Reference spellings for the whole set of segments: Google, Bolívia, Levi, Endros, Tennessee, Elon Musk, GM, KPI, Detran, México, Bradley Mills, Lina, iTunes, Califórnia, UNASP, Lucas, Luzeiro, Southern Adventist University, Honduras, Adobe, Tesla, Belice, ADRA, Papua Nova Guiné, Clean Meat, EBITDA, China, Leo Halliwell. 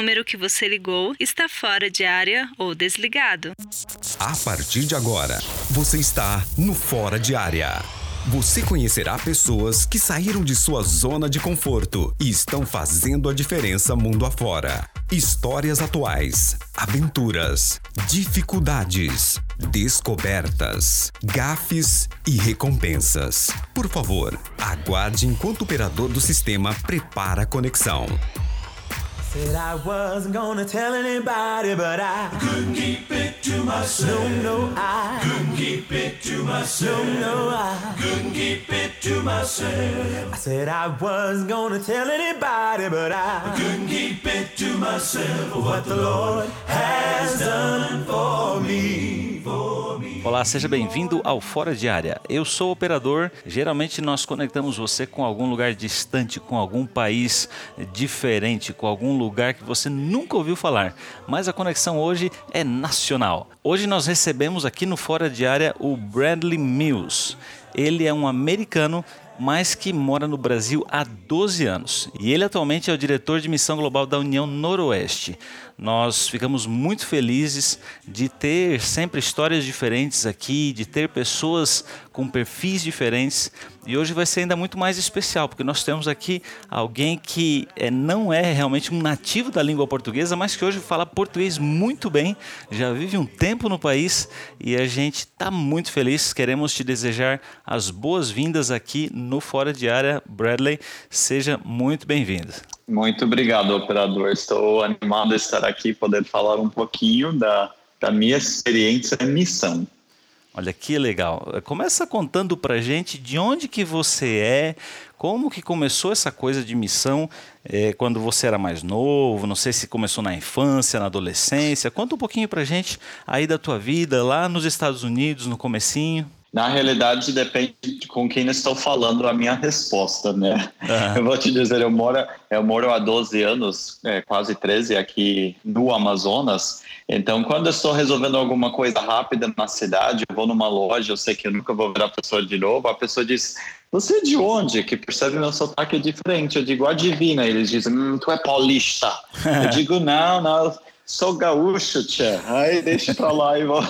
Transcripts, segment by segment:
número que você ligou está fora de área ou desligado. A partir de agora, você está no Fora de Área. Você conhecerá pessoas que saíram de sua zona de conforto e estão fazendo a diferença mundo afora. Histórias atuais, aventuras, dificuldades, descobertas, gafes e recompensas. Por favor, aguarde enquanto o operador do sistema prepara a conexão. Said I wasn't gonna tell anybody, but I couldn't keep it to myself. No, no, I couldn't keep it to myself. No, no, I couldn't keep it to myself. I said I wasn't gonna tell anybody, but I couldn't keep it to myself. What the Lord has done for me. Olá, seja bem-vindo ao Fora de Área. Eu sou o operador. Geralmente nós conectamos você com algum lugar distante, com algum país diferente, com algum lugar que você nunca ouviu falar. Mas a conexão hoje é nacional. Hoje nós recebemos aqui no Fora de Área o Bradley Mills. Ele é um americano, mas que mora no Brasil há 12 anos. E ele atualmente é o diretor de missão global da União Noroeste. Nós ficamos muito felizes de ter sempre histórias diferentes aqui, de ter pessoas com perfis diferentes. E hoje vai ser ainda muito mais especial, porque nós temos aqui alguém que não é realmente um nativo da língua portuguesa, mas que hoje fala português muito bem, já vive um tempo no país e a gente está muito feliz. Queremos te desejar as boas-vindas aqui no Fora de Área. Bradley, seja muito bem-vindo. Muito obrigado, operador. Estou animado de estar aqui e poder falar um pouquinho da minha experiência e missão. Olha que legal. Começa contando pra gente de onde que você é, como que começou essa coisa de missão quando você era mais novo, não sei se começou na infância, na adolescência. Conta um pouquinho pra gente aí da tua vida lá nos Estados Unidos, no comecinho. Na realidade, depende de com quem eu estou falando a minha resposta, né? Eu vou te dizer, eu moro há 12 anos, quase 13, aqui no Amazonas. Então, quando eu estou resolvendo alguma coisa rápida na cidade, eu vou numa loja, eu sei que eu nunca vou ver a pessoa de novo, a pessoa diz, você é de onde? Que percebe meu sotaque diferente. Eu digo, adivina. Eles dizem, tu é paulista. Eu digo, não. Sou gaúcho, tchê. Aí deixa pra lá e vou.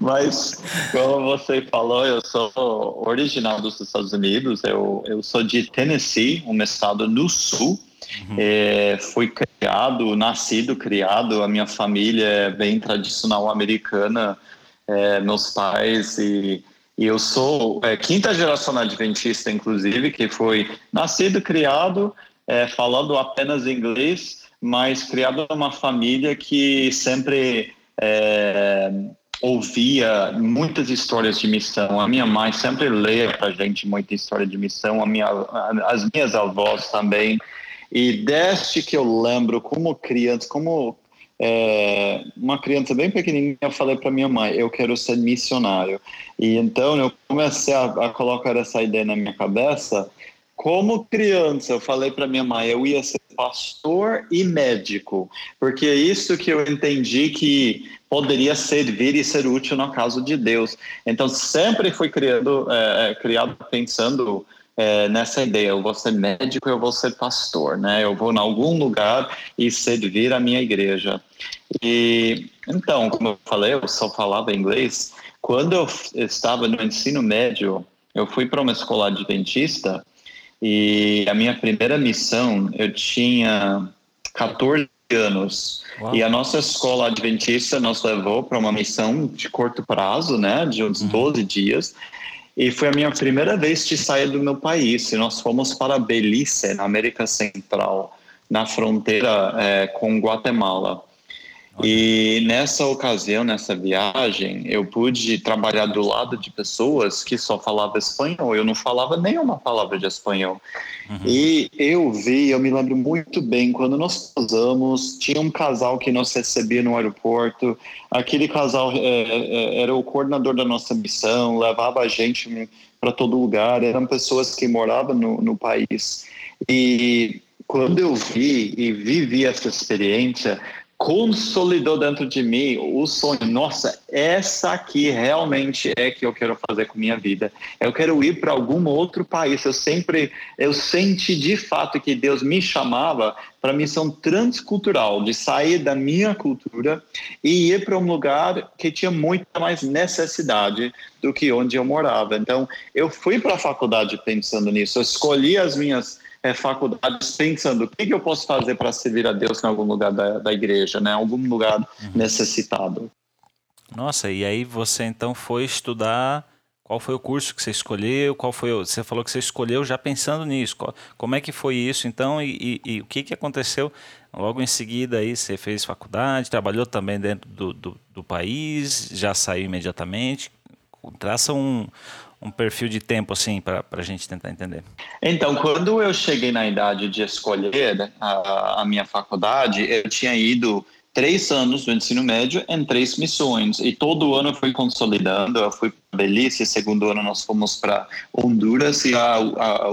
Mas, como você falou, eu sou original dos Estados Unidos. Eu sou de Tennessee, um estado no sul. Fui criado. A minha família é bem tradicional americana. Meus pais e eu sou quinta geração adventista, inclusive, que foi nascido, criado, falando apenas inglês, mas criado numa família que sempre ouvia muitas histórias de missão. A minha mãe sempre lê para a gente muita história de missão, as minhas avós também. E desde que eu lembro, como criança, uma criança bem pequenininha, eu falei para minha mãe, eu quero ser missionário. E então eu comecei a colocar essa ideia na minha cabeça. Como criança, eu falei para minha mãe, eu ia ser pastor e médico, porque é isso que eu entendi que poderia servir e ser útil no caso de Deus. Então, sempre fui criado pensando nessa ideia, eu vou ser médico, eu vou ser pastor, né? Eu vou em algum lugar e servir a minha igreja. E então, como eu falei, eu só falava inglês. Quando eu estava no ensino médio, eu fui para uma escola adventista. E a minha primeira missão, eu tinha 14 anos. Uau. E a nossa escola adventista nos levou para uma missão de curto prazo, né, de uns 12 dias. E foi a minha primeira vez de sair do meu país. E nós fomos para Belice, na América Central, na fronteira com Guatemala. E nessa ocasião, nessa viagem, eu pude trabalhar do lado de pessoas que só falavam espanhol. Eu não falava nenhuma palavra de espanhol. E eu me lembro muito bem, quando nós casamos, tinha um casal que nós recebia no aeroporto. Aquele casal era o coordenador da nossa missão, levava a gente para todo lugar. Eram pessoas que moravam no país. E quando eu vivi essa experiência, consolidou dentro de mim o sonho, nossa, essa aqui realmente é que eu quero fazer com minha vida, eu quero ir para algum outro país. Eu senti de fato que Deus me chamava para a missão transcultural, de sair da minha cultura e ir para um lugar que tinha muita mais necessidade do que onde eu morava. Então eu fui para a faculdade pensando nisso, eu escolhi as minhas faculdades pensando o que eu posso fazer para servir a Deus em algum lugar da igreja, né? Algum lugar necessitado. Nossa, e aí você então foi estudar, qual foi o curso que você escolheu, você falou que você escolheu já pensando nisso, como é que foi isso então e o que aconteceu logo em seguida? Aí você fez faculdade, trabalhou também dentro do país, já saiu imediatamente, traça um perfil de tempo, assim, para a gente tentar entender. Então, quando eu cheguei na idade de escolher a minha faculdade, eu tinha ido 3 anos do ensino médio em 3 missões. E todo ano eu fui consolidando, eu fui para Belice, segundo ano nós fomos para Honduras e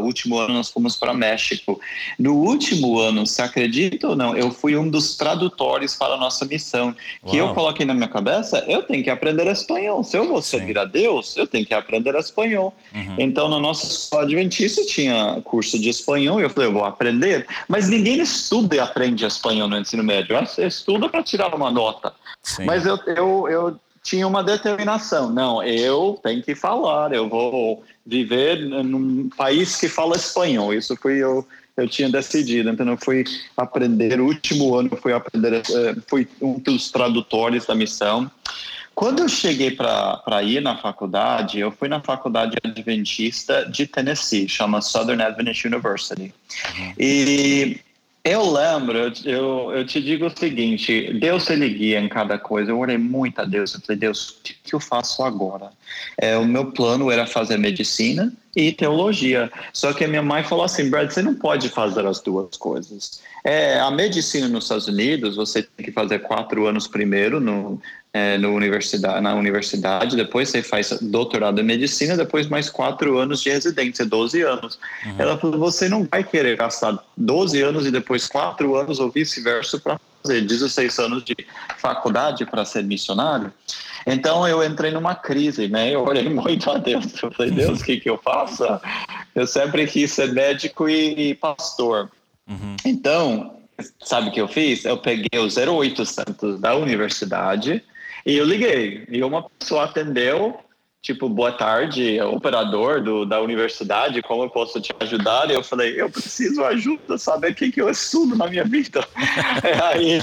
último ano nós fomos para México. No último ano, se acredita ou não, eu fui um dos tradutores para a nossa missão. Uau. Que eu coloquei na minha cabeça, eu tenho que aprender espanhol. Se eu vou servir a Deus, eu tenho que aprender espanhol. Então, na nossa escola adventista tinha curso de espanhol e eu falei, eu vou aprender. Mas ninguém estuda e aprende espanhol no ensino médio. Eu estudo para tirar uma nota. Sim. Mas eu tinha uma determinação, não, eu tenho que falar, eu vou viver num país que fala espanhol, isso foi eu tinha decidido. Então eu fui aprender, o último ano eu fui aprender, fui um dos tradutores da missão. Quando eu cheguei para ir na faculdade, eu fui na faculdade adventista de Tennessee, chama Southern Adventist University, e eu lembro, eu te digo o seguinte, Deus ele guia em cada coisa. Eu orei muito a Deus, eu falei, Deus, o que eu faço agora? O meu plano era fazer medicina e teologia, só que a minha mãe falou assim, Brad, você não pode fazer as duas coisas. A medicina nos Estados Unidos, você tem que fazer 4 anos primeiro na universidade, depois você faz doutorado em medicina, depois mais 4 anos de residência, 12 anos. Ela falou, você não vai querer gastar 12 anos e depois 4 anos ou vice-versa para fazer 16 anos de faculdade para ser missionário. Então eu entrei numa crise, né? Eu orei muito a Deus, eu falei, Deus, o que eu faço? Eu sempre quis ser médico e pastor. Então, sabe o que eu fiz? Eu peguei o 0800 da universidade e eu liguei, e uma pessoa atendeu, tipo, boa tarde, operador da universidade, como eu posso te ajudar? E eu falei, eu preciso ajuda, saber o que eu estudo na minha vida. Aí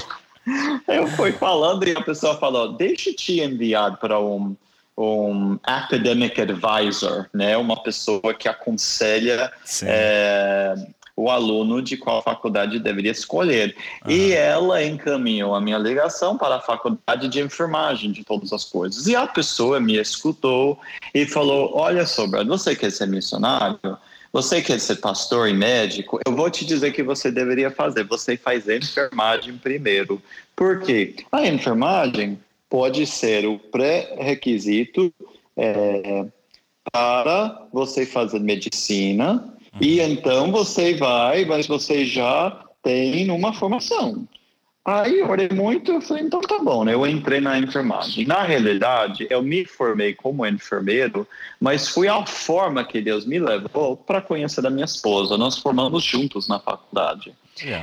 eu fui falando e a pessoa falou, deixa eu te enviar para um academic advisor, né? Uma pessoa que aconselha o aluno de qual faculdade deveria escolher. E ela encaminhou a minha ligação para a faculdade de enfermagem, de todas as coisas. E a pessoa me escutou e falou, olha só, Brad, você quer ser missionário? Você quer ser pastor e médico? Eu vou te dizer que você deveria fazer. Você faz enfermagem primeiro. Por quê? A enfermagem pode ser o pré-requisito para você fazer medicina. E então você mas você já tem uma formação. Aí eu orei muito, eu falei, então tá bom, né? Eu entrei na enfermagem. Na realidade, eu me formei como enfermeiro, mas foi a forma que Deus me levou para conhecer a minha esposa. Nós formamos juntos na faculdade.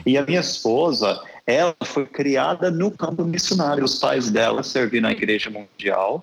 E a minha esposa, ela foi criada no campo missionário. Os pais dela serviram na Igreja Mundial.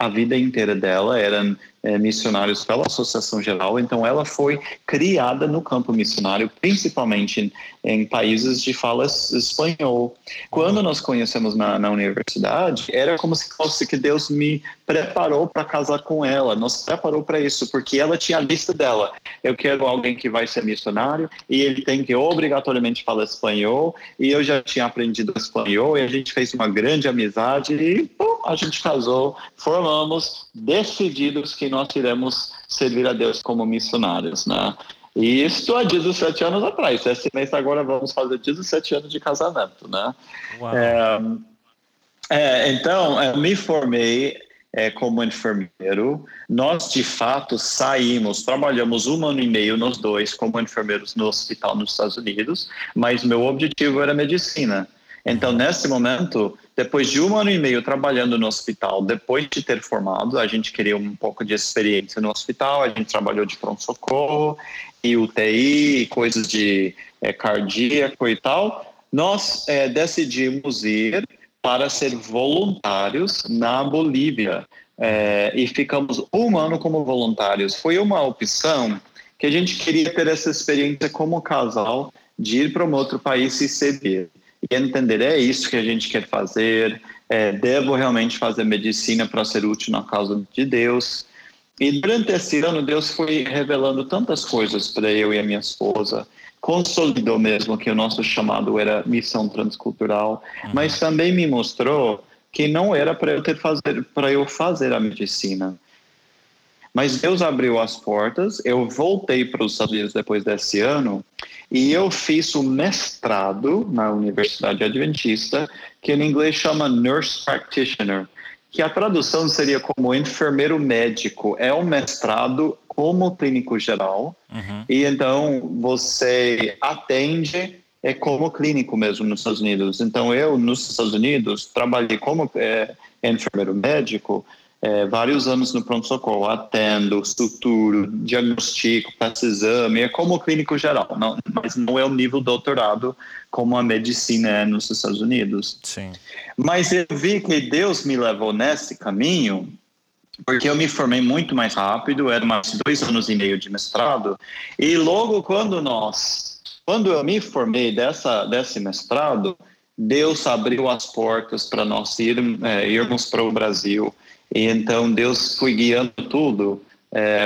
A vida inteira dela eram missionários pela Associação Geral, então ela foi criada no campo missionário, principalmente em países de fala espanhol. Quando nós conhecemos na universidade, era como se fosse que Deus me preparou para casar com ela, nos preparou para isso, porque ela tinha a lista dela. Eu quero alguém que vai ser missionário e ele tem que obrigatoriamente falar espanhol, e eu já tinha aprendido espanhol, e a gente fez uma grande amizade e a gente casou, formamos, decididos que nós iremos servir a Deus como missionários, né? E isso há 17 anos atrás. Esse mês agora vamos fazer 17 anos de casamento, né? Então, eu me formei como enfermeiro. Nós, de fato, saímos, trabalhamos 1 ano e meio, nós dois, como enfermeiros no hospital nos Estados Unidos, mas meu objetivo era medicina. Então, nesse momento, depois de 1 ano e meio trabalhando no hospital, depois de ter formado, a gente queria um pouco de experiência no hospital, a gente trabalhou de pronto-socorro, e UTI, coisas de cardíaco e tal. Nós decidimos ir para ser voluntários na Bolívia e ficamos 1 ano como voluntários. Foi uma opção que a gente queria ter essa experiência como casal de ir para um outro país e servir. E entender, é isso que a gente quer fazer, devo realmente fazer medicina para ser útil na causa de Deus. E durante esse ano, Deus foi revelando tantas coisas para eu e a minha esposa. Consolidou mesmo que o nosso chamado era missão transcultural, mas também me mostrou que não era para eu fazer a medicina. Mas Deus abriu as portas, eu voltei para os Estados Unidos depois desse ano e eu fiz um mestrado na Universidade Adventista, que em inglês chama Nurse Practitioner, que a tradução seria como enfermeiro médico. É um mestrado como clínico geral, e então você atende como clínico mesmo nos Estados Unidos. Então eu, nos Estados Unidos, trabalhei como enfermeiro médico, vários anos no pronto-socorro, atendo, suturo, diagnostico, faço exame, é como clínico geral, não, mas não é o nível doutorado como a medicina é nos Estados Unidos. Sim. Mas eu vi que Deus me levou nesse caminho, porque eu me formei muito mais rápido, era mais 2 anos e meio de mestrado, e logo quando eu me formei desse mestrado, Deus abriu as portas para nós irmos para o Brasil. E então Deus foi guiando tudo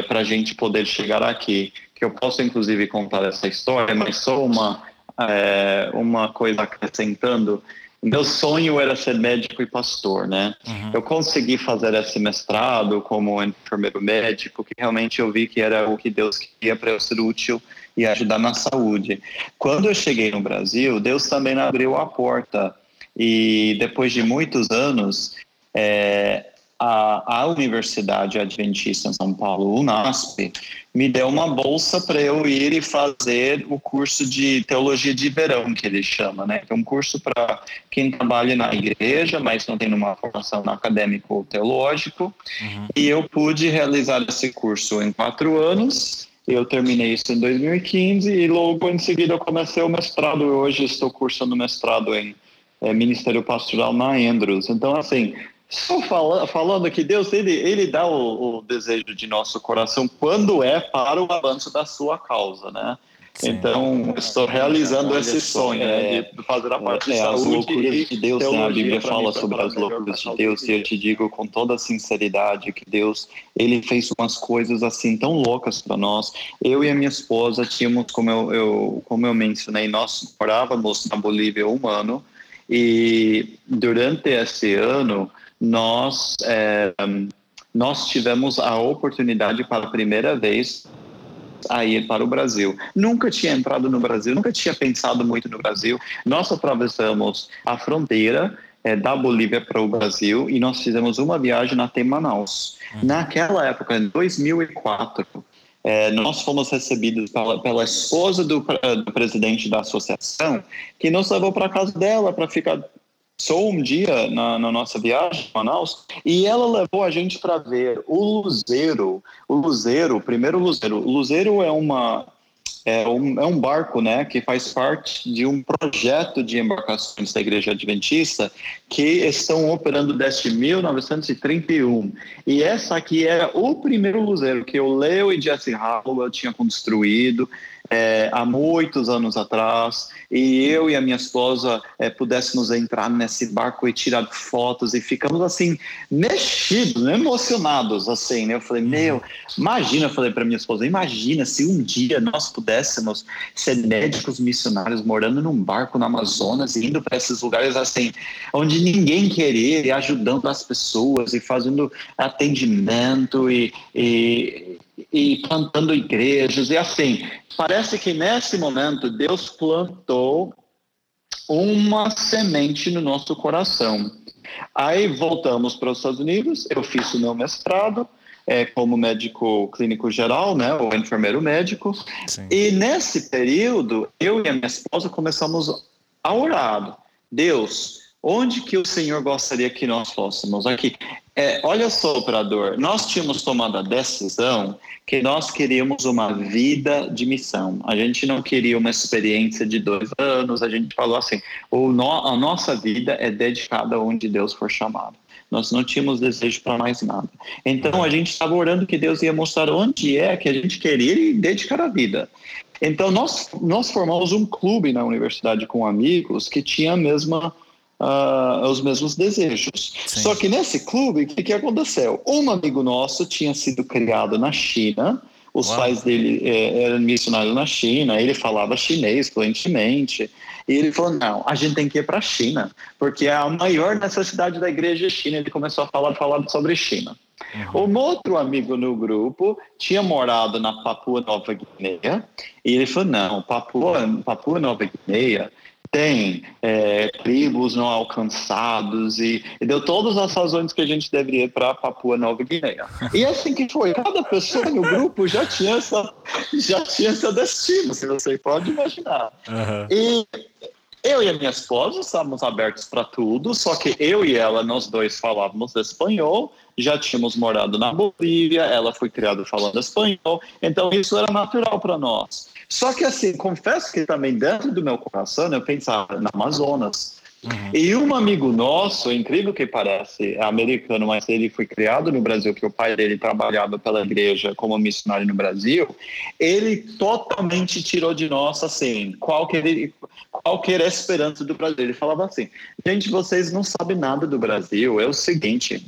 para a gente poder chegar aqui. Que eu posso inclusive contar essa história, mas só uma coisa acrescentando. Meu sonho era ser médico e pastor, né? Eu consegui fazer esse mestrado como enfermeiro médico, que realmente eu vi que era o que Deus queria para eu ser útil e ajudar na saúde. Quando eu cheguei no Brasil, Deus também abriu a porta. E depois de muitos anos... A Universidade Adventista em São Paulo, UNASP, me deu uma bolsa para eu ir e fazer o curso de teologia de verão, que ele chama, né? Que é um curso para quem trabalha na igreja, mas não tem uma formação acadêmica ou teológica. E eu pude realizar esse curso em 4 anos. Eu terminei isso em 2015 e logo em seguida eu comecei o mestrado. Hoje estou cursando mestrado em Ministério Pastoral na Endros. Então, assim... Estou falando que Deus, ele dá o desejo de nosso coração quando é para o avanço da sua causa, né? Sim. Então, estou realizando esse sonho, de fazer a parte da saúde. As loucuras de Deus, né? A Bíblia fala sobre as loucuras de Deus, e eu te digo com toda sinceridade que Deus, ele fez umas coisas assim tão loucas para nós. Eu e a minha esposa tínhamos, como eu mencionei, nós morávamos na Bolívia 1 ano, e durante esse ano... Nós tivemos a oportunidade pela primeira vez a ir para o Brasil. Nunca tinha entrado no Brasil, nunca tinha pensado muito no Brasil. Nós atravessamos a fronteira da Bolívia para o Brasil e nós fizemos uma viagem até Manaus. Naquela época, em 2004, nós fomos recebidos pela esposa do presidente da associação, que nos levou para a casa dela para ficar... Só um dia na nossa viagem a Manaus, e ela levou a gente para ver o Luzeiro. O Luzeiro é um barco, né, que faz parte de um projeto de embarcações da Igreja Adventista que estão operando desde 1931. E essa aqui era o primeiro Luzeiro que o Leo e Jesse Halliwell tinham construído há muitos anos atrás, e eu e a minha esposa pudéssemos entrar nesse barco e tirar fotos, e ficamos assim mexidos, né? Emocionados assim, né? Eu falei, eu falei para minha esposa, imagina se um dia nós pudéssemos ser médicos missionários morando num barco no Amazonas e indo para esses lugares assim, onde ninguém quer ir, e ajudando as pessoas e fazendo atendimento e plantando igrejas, e assim, parece que nesse momento Deus plantou uma semente no nosso coração. Aí voltamos para os Estados Unidos, eu fiz o meu mestrado como médico clínico geral, né, ou enfermeiro médico. Sim. E nesse período eu e a minha esposa começamos a orar Deus, onde que o Senhor gostaria que nós fôssemos? Aqui, olha só, operador, nós tínhamos tomado a decisão que nós queríamos uma vida de missão. A gente não queria uma experiência de 2 anos, a gente falou assim, a nossa vida é dedicada aonde Deus for chamado. Nós não tínhamos desejo para mais nada. Então, a gente estava orando que Deus ia mostrar onde é que a gente queria e dedicar a vida. Então, nós formamos um clube na universidade com amigos que tinha a mesma... os mesmos desejos. Sim. Só que nesse clube, o que aconteceu? Um amigo nosso tinha sido criado na China, os pais dele eram missionários na China, ele falava chinês fluentemente, e ele falou, não, a gente tem que ir para a China, porque é a maior necessidade da igreja China. Ele começou a falar sobre China. Uhum. Um outro amigo no grupo tinha morado na Papua Nova Guiné, e ele falou, não, Papua Nova Guiné tem tribos não alcançados e deu todas as razões que a gente deveria ir para Papua Nova Guiné. E assim que foi, cada pessoa no grupo já tinha essa destino, se você pode imaginar. Uhum. E eu e a minha esposa estávamos abertos para tudo, só que eu e ela, nós dois falávamos espanhol, já tínhamos morado na Bolívia, ela foi criada falando espanhol, então isso era natural para nós. Só que assim, confesso que também dentro do meu coração eu pensava na Amazonas. Uhum. E um amigo nosso, incrível que parece, é americano, mas ele foi criado no Brasil, que o pai dele trabalhava pela igreja como missionário no Brasil, ele totalmente tirou de nós, assim, qualquer esperança do Brasil. Ele falava assim, gente, vocês não sabem nada do Brasil, é o seguinte,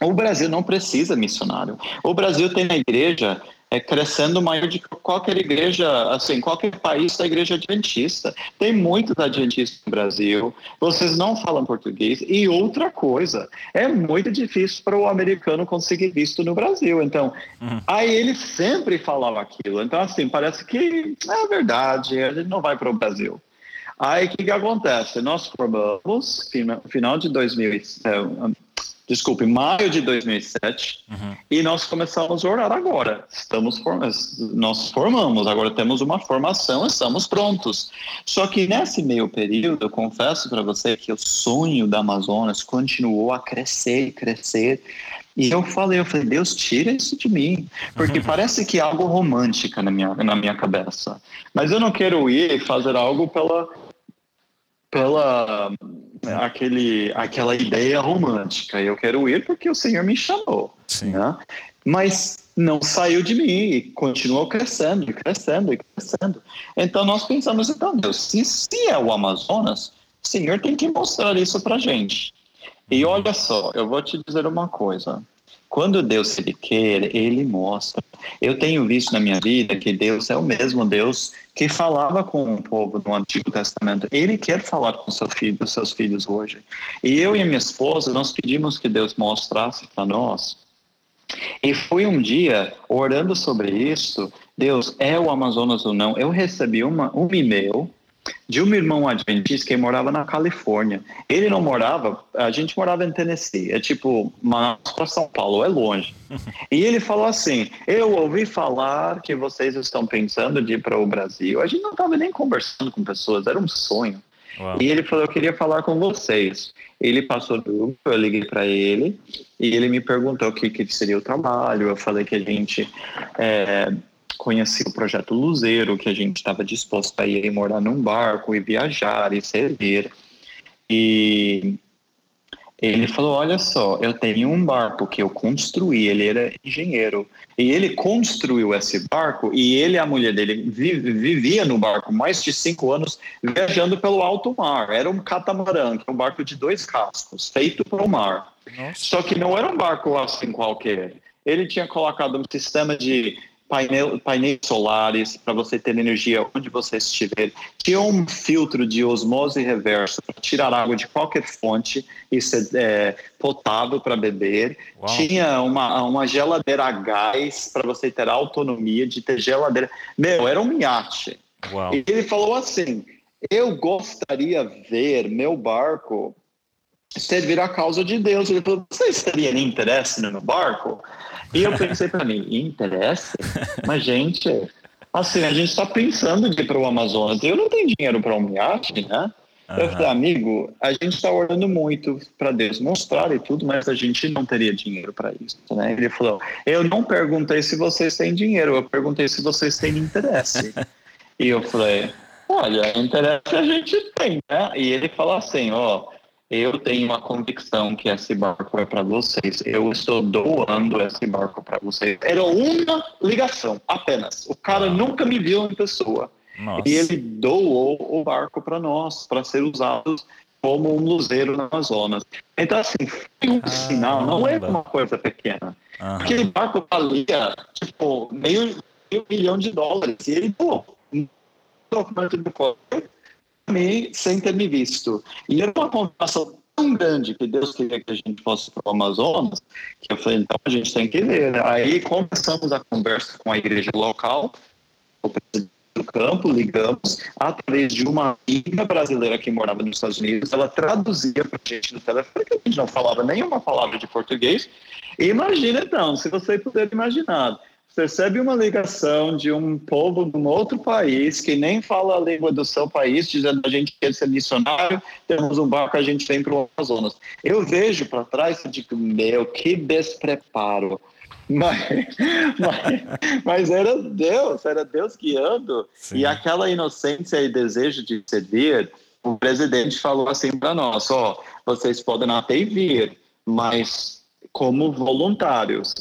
o Brasil não precisa missionário, o Brasil tem a igreja... crescendo maior de qualquer igreja, assim, qualquer país da igreja adventista. Tem muitos adventistas no Brasil, vocês não falam português. E outra coisa, é muito difícil para o americano conseguir visto no Brasil. Então, Aí ele sempre falava aquilo. Então, assim, parece que é verdade, ele não vai para o Brasil. Aí, o que acontece? Nós formamos, final de 2007, desculpe, maio de 2007, E nós começamos a orar agora. Nós formamos, agora temos uma formação, estamos prontos. Só que nesse meio período, eu confesso para você que o sonho da Amazonas continuou a crescer. E eu falei, Deus, tira isso de mim, porque parece que é algo romântico na minha cabeça. Mas eu não quero ir fazer algo pela aquela ideia romântica. Eu quero ir porque o Senhor me chamou, né? Mas não saiu de mim e continuou crescendo. Então nós pensamos, Deus, se é o Amazonas, o Senhor tem que mostrar isso pra gente. E olha só, eu vou te dizer uma coisa, quando Deus ele quer, ele mostra. Eu tenho visto na minha vida que Deus é o mesmo Deus que falava com o povo no Antigo Testamento. Ele quer falar com seus filhos hoje. E eu e a minha esposa, nós pedimos que Deus mostrasse para nós. E foi um dia, orando sobre isso, Deus, é o Amazonas ou não? Eu recebi um e-mail de um irmão adventista que morava na Califórnia. Ele não morava, a gente morava em Tennessee, é tipo Manaus para São Paulo, é longe. E ele falou assim, eu ouvi falar que vocês estão pensando de ir para o Brasil. A gente não estava nem conversando com pessoas, era um sonho. Uau. E ele falou, eu queria falar com vocês. Ele passou tudo, eu liguei para ele e ele me perguntou o que seria o trabalho. Eu falei que a gente... conheci o projeto Luzeiro, que a gente estava disposto a ir morar num barco e viajar e servir. E ele falou, olha só, eu tenho um barco que eu construí, ele era engenheiro, e ele construiu esse barco, e ele e a mulher dele vivia no barco mais de 5 anos, viajando pelo alto mar. Era um catamarã, que é um barco de 2 cascos, feito para o mar. Só que não era um barco assim qualquer. Ele tinha colocado um sistema de painéis solares para você ter energia onde você estiver. Tinha um filtro de osmose reversa para tirar água de qualquer fonte e ser potável para beber. Uau. Tinha uma geladeira a gás para você ter a autonomia de ter geladeira. Meu, era um iate. Uau. E ele falou assim, eu gostaria ver meu barco servir a causa de Deus. Ele falou, vocês teriam interesse no barco? E eu pensei para mim, interesse? Mas, gente, assim, a gente está pensando de ir para o Amazonas. Eu não tenho dinheiro para um iate, né? Eu falei, amigo, a gente está orando muito para Deus mostrar e tudo, mas a gente não teria dinheiro para isso, né? Ele falou, eu não perguntei se vocês têm dinheiro, eu perguntei se vocês têm interesse. E eu falei, olha, interesse a gente tem, né? E ele falou assim, ó, eu tenho uma convicção que esse barco é para vocês, eu estou doando esse barco para vocês. Era uma ligação, apenas. O cara nunca me viu em pessoa. Nossa. E ele doou o barco para nós, para ser usado como um luzeiro na Amazonas. Então, assim, foi um sinal, não é uma coisa pequena. Uhum. Porque o barco valia, tipo, meio milhão de dólares. E ele doou um documento do código para mim, sem ter me visto. E era uma conversação tão grande que Deus queria que a gente fosse para o Amazonas, que eu falei, então a gente tem que ver, né? Aí começamos a conversa com a igreja local, o presidente do campo, ligamos, através de uma amiga brasileira que morava nos Estados Unidos, ela traduzia para a gente no telefone, que a gente não falava nenhuma palavra de português. E imagina então, se você puder imaginar, você recebe uma ligação de um povo de um outro país, que nem fala a língua do seu país, dizendo que a gente quer ser missionário, temos um barco, a gente vem para o Amazonas. Eu vejo para trás e digo, meu, que despreparo. Mas era Deus guiando. Sim. E aquela inocência e desejo de servir, o presidente falou assim para nós, ó, vocês podem até vir, mas como voluntários.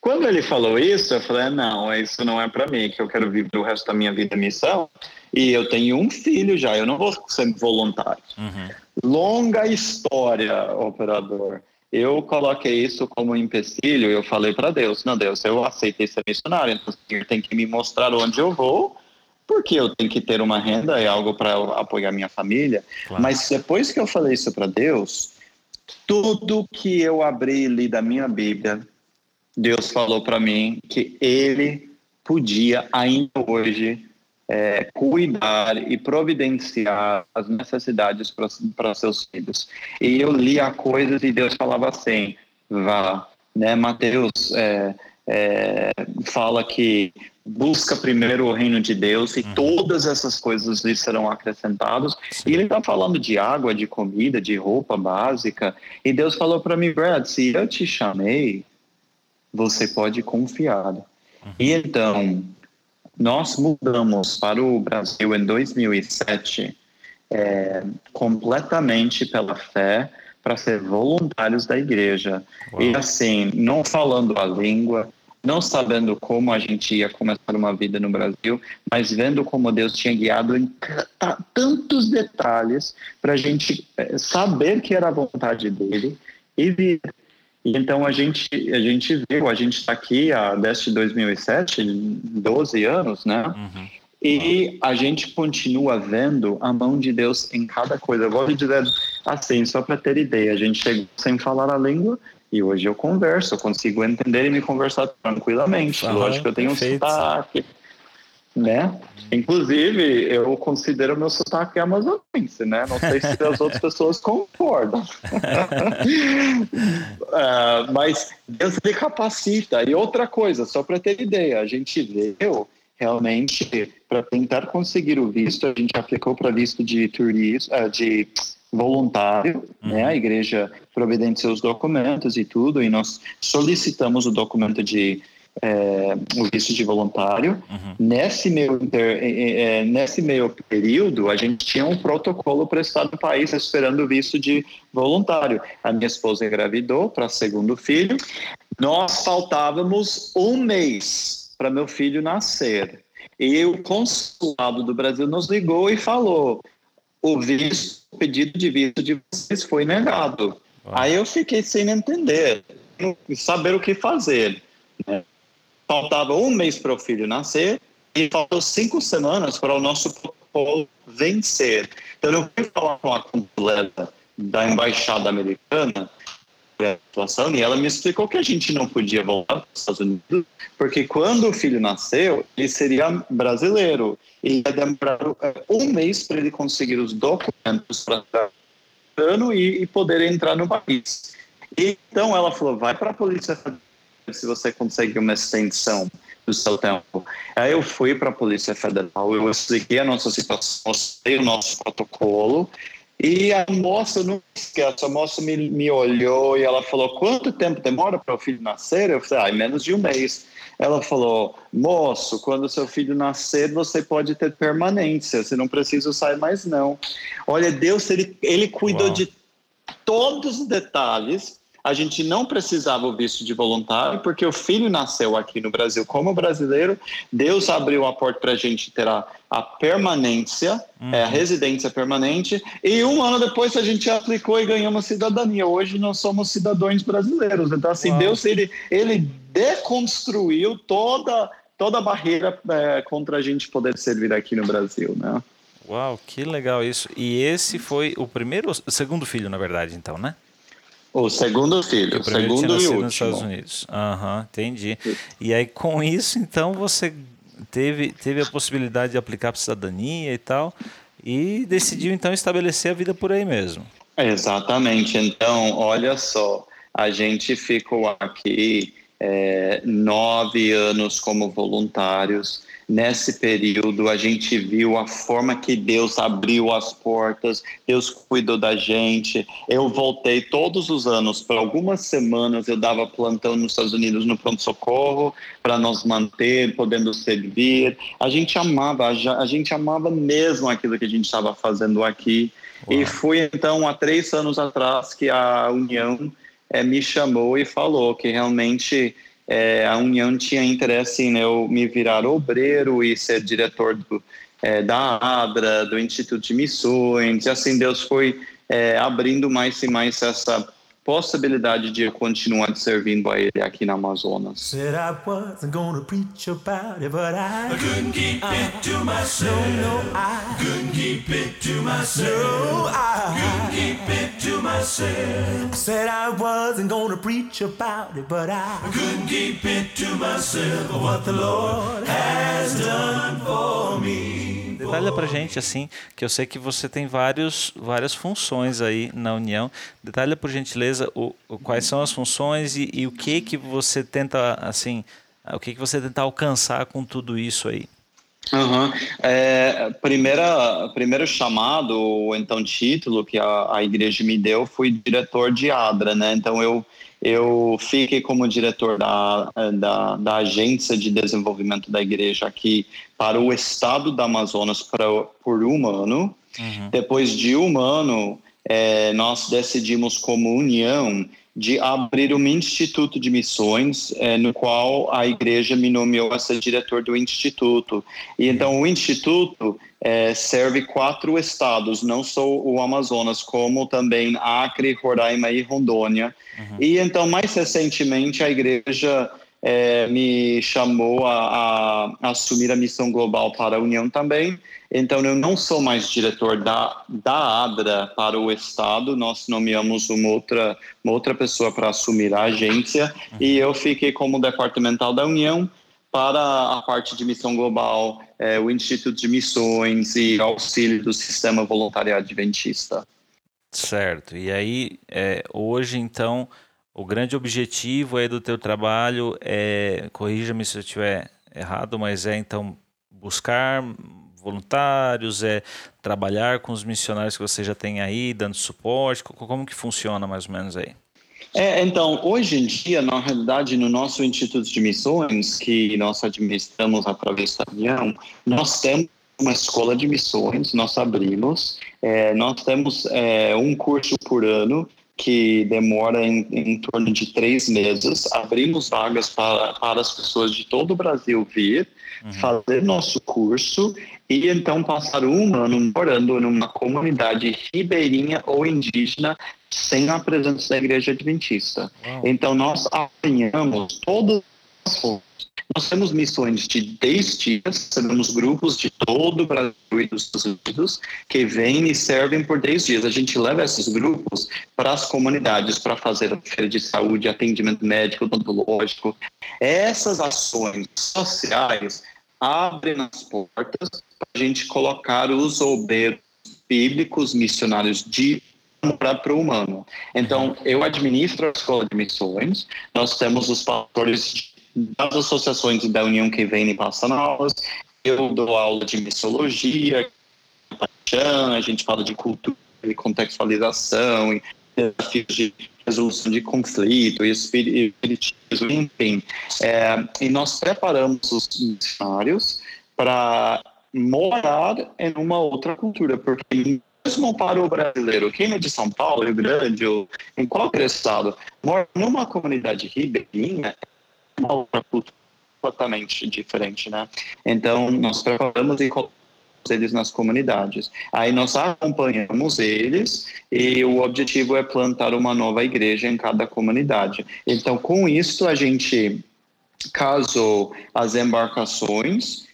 Quando ele falou isso, eu falei, não, isso não é para mim, que eu quero viver o resto da minha vida em missão, e eu tenho um filho já, eu não vou ser voluntário. Uhum. Longa história, operador. Eu coloquei isso como um empecilho, eu falei para Deus, não, Deus, eu aceitei ser missionário, então o Senhor tem que me mostrar onde eu vou, porque eu tenho que ter uma renda e algo para apoiar minha família. Claro. Mas depois que eu falei isso para Deus, tudo que eu abri e li da minha Bíblia, Deus falou para mim que Ele podia ainda hoje cuidar e providenciar as necessidades para seus filhos. E eu li a coisa e Deus falava assim, vá, né? Mateus fala que busca primeiro o reino de Deus e todas essas coisas lhe serão acrescentadas. E ele está falando de água, de comida, de roupa básica. E Deus falou para mim, Brad, se eu te chamei, você pode confiar. E então nós mudamos para o Brasil em 2007 completamente pela fé para ser voluntários da igreja. Uau. E assim, não falando a língua, não sabendo como a gente ia começar uma vida no Brasil, mas vendo como Deus tinha guiado em tantos detalhes para a gente saber que era a vontade dele e vir. E então a gente viu, a gente está aqui desde 2007, 12 anos, né? Uhum. E a gente continua vendo a mão de Deus em cada coisa. Eu vou lhe dizer assim, só para ter ideia, a gente chegou sem falar a língua e hoje eu converso, eu consigo entender e me conversar tranquilamente. Uhum. Lógico que eu tenho um sotaque, né? Inclusive, eu considero meu sotaque amazonense, né? Não sei se as outras pessoas concordam. Mas Deus me capacita. E outra coisa, só para ter ideia, a gente veio realmente para tentar conseguir o visto, a gente aplicou para visto de turista, de voluntário, né? A igreja providenciou os documentos e tudo, e nós solicitamos o documento de o visto de voluntário. Nesse meio período a gente tinha um protocolo para estar no país esperando o visto de voluntário. A minha esposa engravidou para segundo filho, nós faltávamos um mês para meu filho nascer e o consulado do Brasil nos ligou e falou, o pedido de visto de vocês foi negado. Uau. Aí eu fiquei sem entender, não saber o que fazer. Faltava um mês para o filho nascer e faltou 5 semanas para o nosso protocolo vencer. Então eu fui falar com a consulada da embaixada americana e ela me explicou que a gente não podia voltar para os Estados Unidos porque quando o filho nasceu ele seria brasileiro e ia demorar um mês para ele conseguir os documentos para estar ano e poder entrar no país. Então ela falou, vai para a polícia se você consegue uma extensão do Saltão. Aí eu fui para a Polícia Federal, eu expliquei a nossa situação, mostrei o nosso protocolo, e a moça, eu não esqueço, a moça me olhou e ela falou: quanto tempo demora para o filho nascer? Eu falei: menos de um mês. Ela falou: moço, quando seu filho nascer, você pode ter permanência, você não precisa sair mais não. Olha, Deus, ele cuidou de todos os detalhes. A gente não precisava o visto de voluntário, porque o filho nasceu aqui no Brasil como brasileiro. Deus abriu a porta para a gente ter a permanência, a residência permanente. E um ano depois a gente aplicou e ganhamos cidadania. Hoje nós somos cidadãos brasileiros. Então, assim, Deus ele deconstruiu toda a barreira contra a gente poder servir aqui no Brasil, né? Uau, que legal isso. E esse foi o segundo filho, na verdade, então, né? O segundo filho, o segundo e último. Nos Estados Unidos. Entendi. E aí, com isso, então, você teve a possibilidade de aplicar para cidadania e tal, e decidiu, então, estabelecer a vida por aí mesmo. Exatamente. Então, olha só, a gente ficou aqui 9 anos como voluntários. Nesse período, a gente viu a forma que Deus abriu as portas, Deus cuidou da gente. Eu voltei todos os anos, por algumas semanas eu dava plantão nos Estados Unidos no pronto-socorro, para nos manter, podendo servir. A gente amava mesmo aquilo que a gente estava fazendo aqui. Uau. E foi então há 3 anos atrás que a União me chamou e falou que realmente... a União tinha interesse em eu me virar obreiro e ser diretor da ADRA, do Instituto de Missões, e assim Deus foi abrindo mais e mais essa possibilidade de eu continuar servindo a Ele aqui na Amazonas. Detalha pra gente, assim, que eu sei que você tem várias funções aí na União. Detalha, por gentileza, quais são as funções e o que você tenta, assim, o que você tenta alcançar com tudo isso aí? Primeiro chamado, ou então título que a igreja me deu, fui diretor de ADRA, né? Então eu fiquei como diretor da Agência de Desenvolvimento da Igreja aqui para o estado da Amazonas por 1 ano. Depois de 1 ano, nós decidimos como União de abrir um instituto de missões, no qual a igreja me nomeou a ser diretor do instituto. E então o instituto serve 4 estados, não só o Amazonas, como também Acre, Roraima e Rondônia. E então mais recentemente a igreja me chamou a assumir a missão global para a União também. Então eu não sou mais diretor da ADRA para o estado, nós nomeamos uma outra pessoa para assumir a agência, e eu fiquei como departamental da União para a parte de missão global, o Instituto de Missões e auxílio do Sistema Voluntário Adventista. Certo, e aí hoje então... O grande objetivo aí do teu trabalho é, corrija-me se eu estiver errado, mas então buscar voluntários, trabalhar com os missionários que você já tem aí, dando suporte, como que funciona mais ou menos aí? Então, hoje em dia, na realidade, no nosso Instituto de Missões, que nós administramos através da União, nós temos uma escola de missões, nós abrimos, nós temos um curso por ano, que demora em torno de 3 meses. Abrimos vagas para as pessoas de todo o Brasil vir fazer nosso curso e então passar 1 ano morando numa comunidade ribeirinha ou indígena sem a presença da Igreja Adventista. Então nós apanhamos todas as fontes. Nós temos missões de 10 dias, temos grupos de todo o Brasil e dos Estados Unidos que vêm e servem por 10 dias. A gente leva esses grupos para as comunidades para fazer a feira de saúde, atendimento médico, odontológico. Essas ações sociais abrem as portas para a gente colocar os obreiros bíblicos missionários de para o humano. Então, eu administro a escola de missões, nós temos os pastores de das associações da União que vem e passam aulas. Eu dou aula de missologia, a gente fala de cultura e contextualização, e desafios de resolução de conflito, e espiritismo, enfim. E nós preparamos os missionários para morar em uma outra cultura, porque mesmo para o brasileiro, quem é de São Paulo, Rio Grande, ou em qualquer estado, mora numa comunidade ribeirinha, uma outra cultura completamente diferente, né? Então, nós preparamos e colocamos eles nas comunidades. Aí nós acompanhamos eles e o objetivo é plantar uma nova igreja em cada comunidade. Então, com isso, a gente casou as embarcações...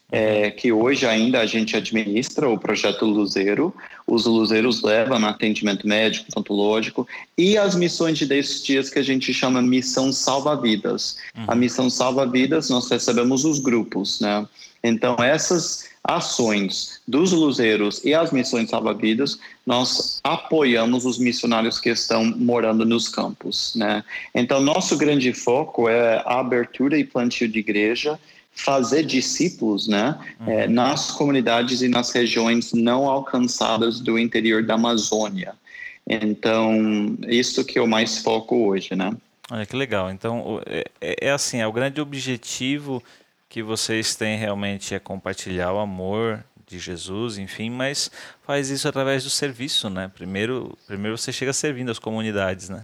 que hoje ainda a gente administra o projeto Luzeiro. Os Luzeiros levam atendimento médico, odontológico, e as missões de 10 dias que a gente chama Missão Salva-Vidas. A Missão Salva-Vidas nós recebemos os grupos, né? Então, essas ações dos Luzeiros e as missões salva-vidas, nós apoiamos os missionários que estão morando nos campos, né? Então, nosso grande foco é a abertura e plantio de igreja, fazer discípulos, né, nas comunidades e nas regiões não alcançadas do interior da Amazônia. Então, isso que eu mais foco hoje, né? Olha, que legal. Então, é assim, o grande objetivo que vocês têm realmente é compartilhar o amor de Jesus, enfim, mas faz isso através do serviço, né? Primeiro você chega servindo as comunidades, né?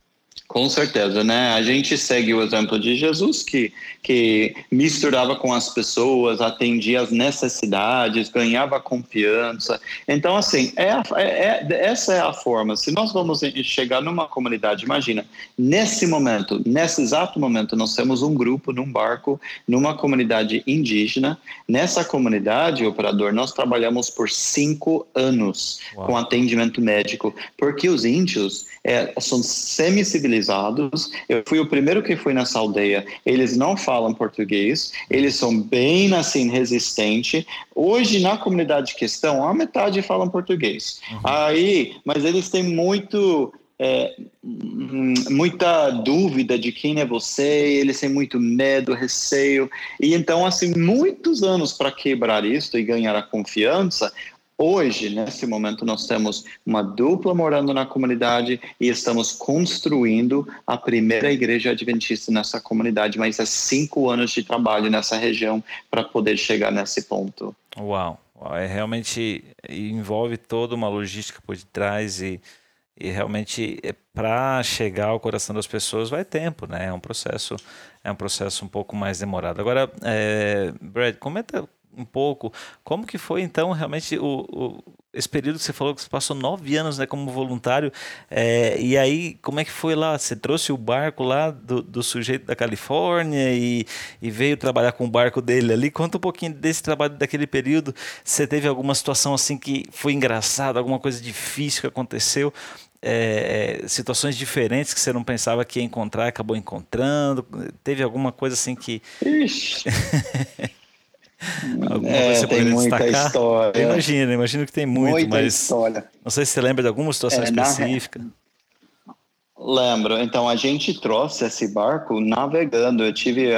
Com certeza, né? A gente segue o exemplo de Jesus, que misturava com as pessoas, atendia as necessidades, ganhava confiança. Então, assim, essa é a forma. Se nós vamos chegar numa comunidade, imagina, nesse exato momento, nós temos um grupo num barco, numa comunidade indígena. Nessa comunidade, operador, nós trabalhamos por 5 anos. Uau. Com atendimento médico, porque os índios são semi-civilizados. Eu fui o primeiro que fui nessa aldeia. Eles não falam português, eles são bem assim resistentes. Hoje na comunidade que estão, a metade falam português. Aí, mas eles têm muita dúvida de quem é você, eles têm muito medo, receio. E então, assim, muitos anos para quebrar isso e ganhar a confiança. Hoje, nesse momento, nós temos uma dupla morando na comunidade e estamos construindo a primeira igreja adventista nessa comunidade, mas é 5 anos de trabalho nessa região para poder chegar nesse ponto. Uau, realmente envolve toda uma logística por detrás e realmente para chegar ao coração das pessoas vai tempo, né? É um processo um pouco mais demorado. Agora, Brad, comenta um pouco, como que foi então realmente esse período que você falou que você passou 9 anos, né, como voluntário, e aí como é que foi lá? Você trouxe o barco lá do sujeito da Califórnia e veio trabalhar com o barco dele ali. Conta um pouquinho desse trabalho, daquele período. Você teve alguma situação assim que foi engraçada, alguma coisa difícil que aconteceu, situações diferentes que você não pensava que ia encontrar, acabou encontrando? Teve alguma coisa assim que... Você tem muita destacar? História. Eu imagino que tem muita, mas história. Não sei se você lembra de alguma situação específica. Lembro. Então, a gente trouxe esse barco navegando. Eu tive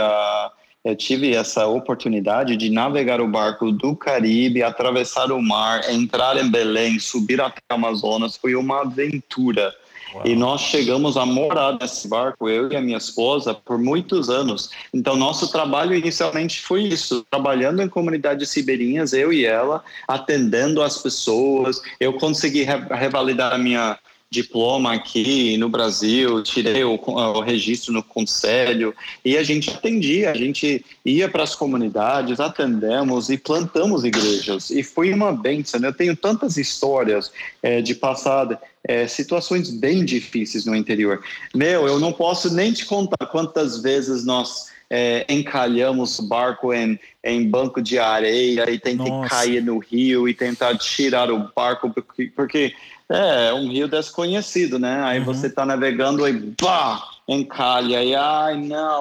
essa oportunidade de navegar o barco do Caribe, atravessar o mar, entrar em Belém, subir até o Amazonas. Foi uma aventura. Uau. E nós chegamos a morar nesse barco, eu e a minha esposa, por muitos anos. Então, nosso trabalho inicialmente foi isso, trabalhando em comunidades ribeirinhas, eu e ela, atendendo as pessoas. Eu consegui revalidar a minha diploma aqui no Brasil, tirei o registro no conselho, e a gente ia para as comunidades, atendemos e plantamos igrejas, e foi uma bênção. Eu tenho tantas histórias de passado, situações bem difíceis no interior. Eu não posso nem te contar quantas vezes nós encalhamos o barco em banco de areia e tentei cair no rio e tentar tirar o barco, porque é um rio desconhecido, né? Aí você tá navegando e encalha, e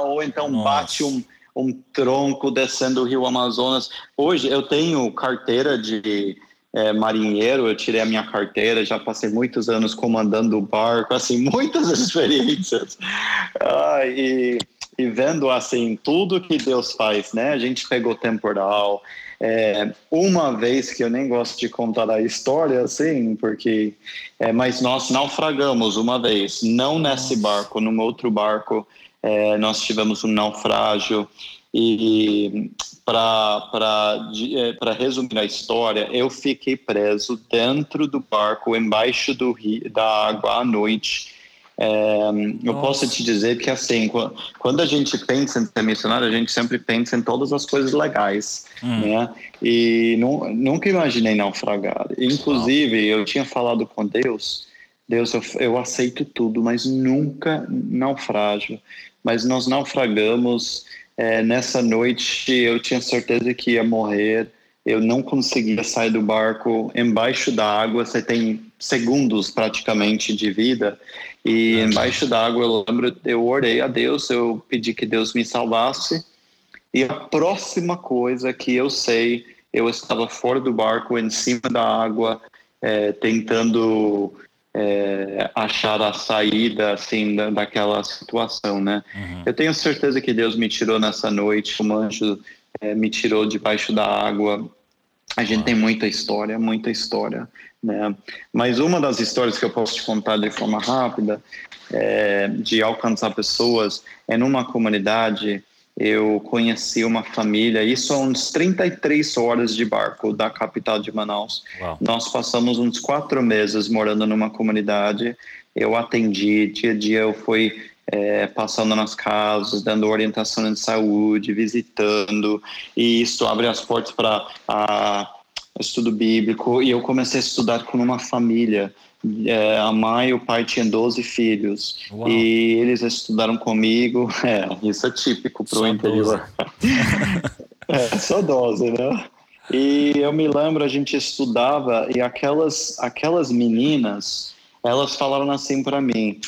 ou então bate um tronco descendo o rio Amazonas. Hoje eu tenho carteira de marinheiro, eu tirei a minha carteira, já passei muitos anos comandando o barco, assim, muitas experiências. e vendo assim tudo que Deus faz, né? A gente pegou temporal, uma vez que eu nem gosto de contar a história assim, porque mas nós naufragamos uma vez, não nesse barco, num outro barco, nós tivemos um naufrágio. E para resumir a história, eu fiquei preso dentro do barco, embaixo do rio, da água à noite. Eu posso te dizer que assim, quando a gente pensa em ser missionário, a gente sempre pensa em todas as coisas legais, né? E nunca imaginei naufragar. Inclusive, eu tinha falado com Deus, eu aceito tudo, mas nunca naufrágio. Mas nós naufragamos. Nessa noite eu tinha certeza que ia morrer, eu não conseguia sair do barco, embaixo da água você tem segundos praticamente de vida, e embaixo da água eu lembro, eu orei a Deus, eu pedi que Deus me salvasse, e a próxima coisa que eu sei, eu estava fora do barco, em cima da água, tentando... achar a saída assim daquela situação, né? Eu tenho certeza que Deus me tirou nessa noite, um anjo me tirou debaixo da água. A gente tem muita história, né? Mas uma das histórias que eu posso te contar de forma rápida, de alcançar pessoas, numa comunidade. Eu conheci uma família, isso a uns 33 horas de barco da capital de Manaus. Uau. Nós passamos uns 4 meses morando numa comunidade. Eu atendi, dia a dia eu fui passando nas casas, dando orientação em saúde, visitando. E isso abre as portas para estudo bíblico. E eu comecei a estudar com uma família. A mãe e o pai tinham 12 filhos. Uau. E eles estudaram comigo, isso é típico para o interior. Só 12, né? E eu me lembro, a gente estudava e aquelas meninas, elas falaram assim para mim: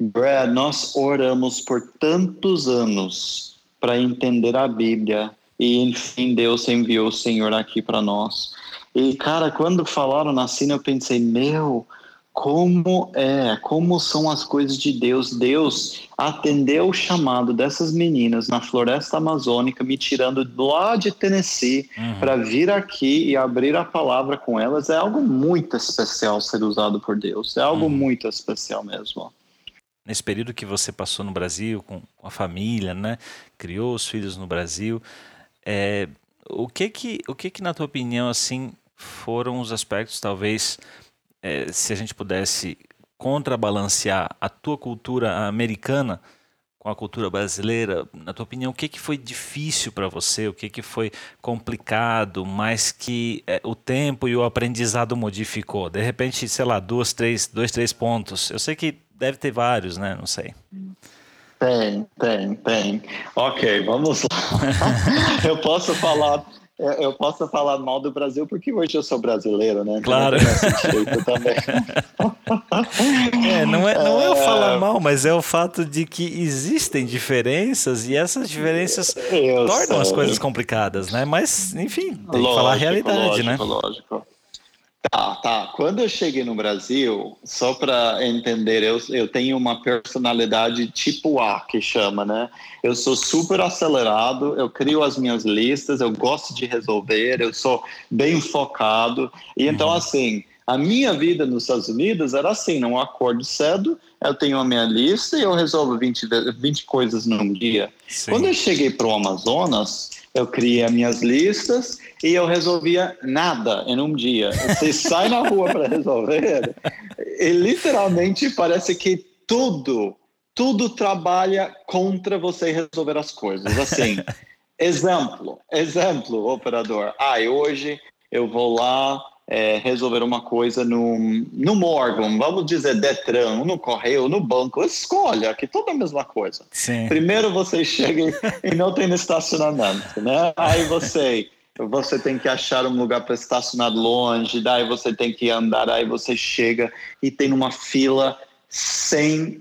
Brad, nós oramos por tantos anos para entender a Bíblia e enfim Deus enviou o Senhor aqui para nós. E cara, quando falaram assim eu pensei, como são as coisas de Deus. Deus atendeu o chamado dessas meninas na floresta amazônica, me tirando lá de Tennessee para vir aqui e abrir a palavra com elas. É algo muito especial ser usado por Deus, é algo muito especial mesmo. Nesse período que você passou no Brasil com a família, né? Criou os filhos no Brasil, o que na tua opinião assim, foram os aspectos talvez... se a gente pudesse contrabalancear a tua cultura americana com a cultura brasileira, na tua opinião, o que que foi difícil para você? O que que foi complicado, mas que o tempo e o aprendizado modificou? De repente, sei lá, dois, três pontos. Eu sei que deve ter vários, né? Não sei. Tem. Ok, vamos lá. Eu posso falar mal do Brasil porque hoje eu sou brasileiro, né? Claro. Não é eu falar mal, mas é o fato de que existem diferenças e essas diferenças tornam as coisas complicadas, né? Mas, enfim, tem que falar a realidade, né? Lógico. Tá. Quando eu cheguei no Brasil, só para entender, eu tenho uma personalidade tipo A, que chama, né? Eu sou super acelerado, eu crio as minhas listas, eu gosto de resolver, eu sou bem focado. E então, assim, a minha vida nos Estados Unidos era assim, não acordo cedo, eu tenho a minha lista e eu resolvo 20 coisas num dia. Sim. Quando eu cheguei para o Amazonas... eu criei as minhas listas e eu resolvia nada em um dia. Você sai na rua para resolver e literalmente parece que tudo trabalha contra você resolver as coisas. Assim, exemplo, operador. Hoje eu vou lá resolver uma coisa no órgão, vamos dizer Detran, no correio, no banco, escolha, que tudo é a mesma coisa. Sim. Primeiro você chega e não tem estacionamento, né? Aí você tem que achar um lugar para estacionar longe, daí você tem que andar, aí você chega e tem uma fila sem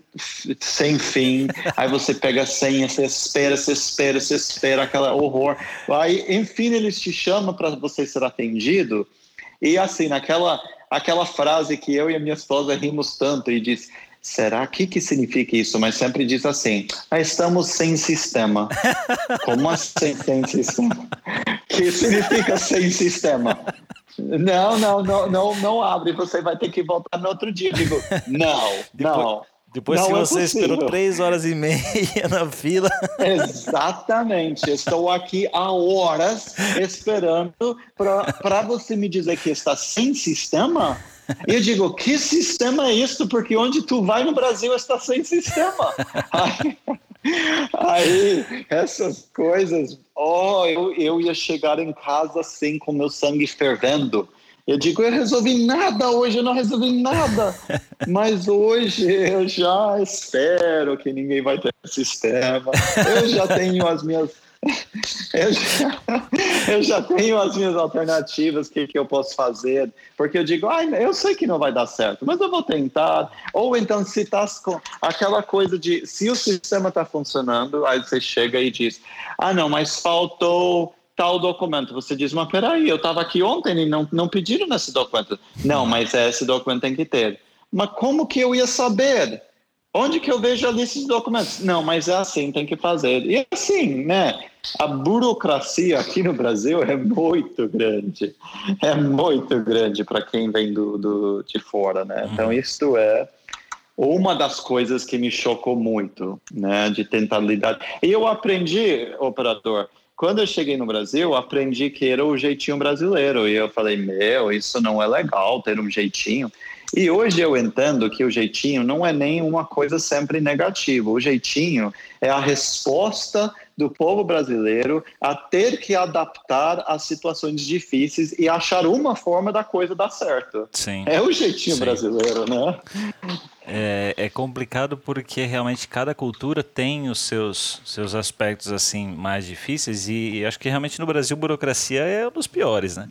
fim, aí você pega a senha, você espera, aquela horror, aí enfim eles te chamam para você ser atendido. E assim, naquela frase que eu e a minha esposa rimos tanto e diz, será que significa isso? Mas sempre diz assim, estamos sem sistema. Como assim sem sistema? Que significa sem sistema? Não abre, você vai ter que voltar no outro dia. Digo, Depois não, que você esperou 3 horas e meia na fila. Exatamente. Estou aqui há horas esperando para você me dizer que está sem sistema. E eu digo, que sistema é isso? Porque onde tu vai no Brasil está sem sistema. Aí essas coisas... eu ia chegar em casa assim com meu sangue fervendo. Eu digo, eu não resolvi nada hoje, mas hoje eu já espero que ninguém vai ter sistema, eu já tenho as minhas alternativas, que eu posso fazer, porque eu digo, eu sei que não vai dar certo, mas eu vou tentar. Ou então, se tá com aquela coisa de, se o sistema está funcionando, aí você chega e diz, mas faltou tal documento. Você diz, mas peraí, eu estava aqui ontem e não pediram esse documento. Não, mas esse documento tem que ter. Mas como que eu ia saber? Onde que eu vejo a lista de documentos? Não, mas é assim, tem que fazer. E assim, né? A burocracia aqui no Brasil é muito grande. É muito grande para quem vem de fora, né? Então, isto é uma das coisas que me chocou muito, né? De tentar lidar. E eu aprendi, operador... Quando eu cheguei no Brasil, aprendi que era o jeitinho brasileiro. E eu falei, isso não é legal, ter um jeitinho. E hoje eu entendo que o jeitinho não é nem uma coisa sempre negativa. O jeitinho é a resposta do povo brasileiro a ter que adaptar às situações difíceis e achar uma forma da coisa dar certo. Sim. É o jeitinho brasileiro, né? É complicado porque realmente cada cultura tem os seus aspectos assim, mais difíceis e acho que realmente no Brasil burocracia é um dos piores, né?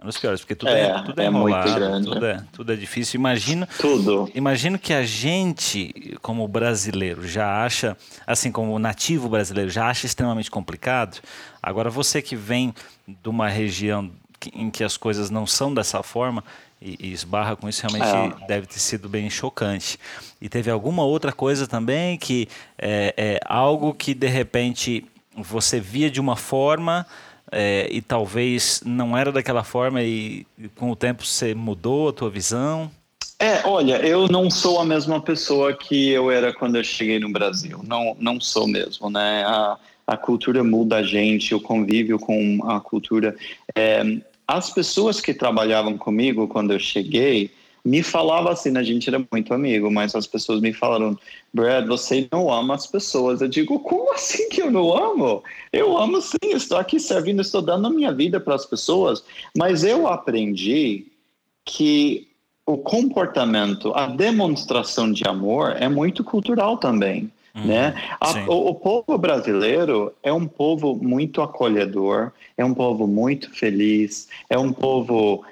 É um dos piores, porque tudo é enrolado, muito grande. Tudo é difícil. Imagino que a gente, como brasileiro, já acha, assim como nativo brasileiro, já acha extremamente complicado. Agora você que vem de uma região em que as coisas não são dessa forma... E esbarra com isso, realmente deve ter sido bem chocante. E teve alguma outra coisa também que é algo que de repente você via de uma forma e talvez não era daquela forma e com o tempo você mudou a tua visão? Olha, eu não sou a mesma pessoa que eu era quando eu cheguei no Brasil. Não sou mesmo, né? A cultura muda a gente, o convívio com a cultura... As pessoas que trabalhavam comigo quando eu cheguei me falavam assim, a gente era muito amigo, mas as pessoas me falaram, Brad, você não ama as pessoas. Eu digo, como assim que eu não amo? Eu amo sim, estou aqui servindo, estou dando a minha vida para as pessoas. Mas eu aprendi que o comportamento, a demonstração de amor é muito cultural também. Né? O povo brasileiro é um povo muito acolhedor, é um povo muito feliz, é um povo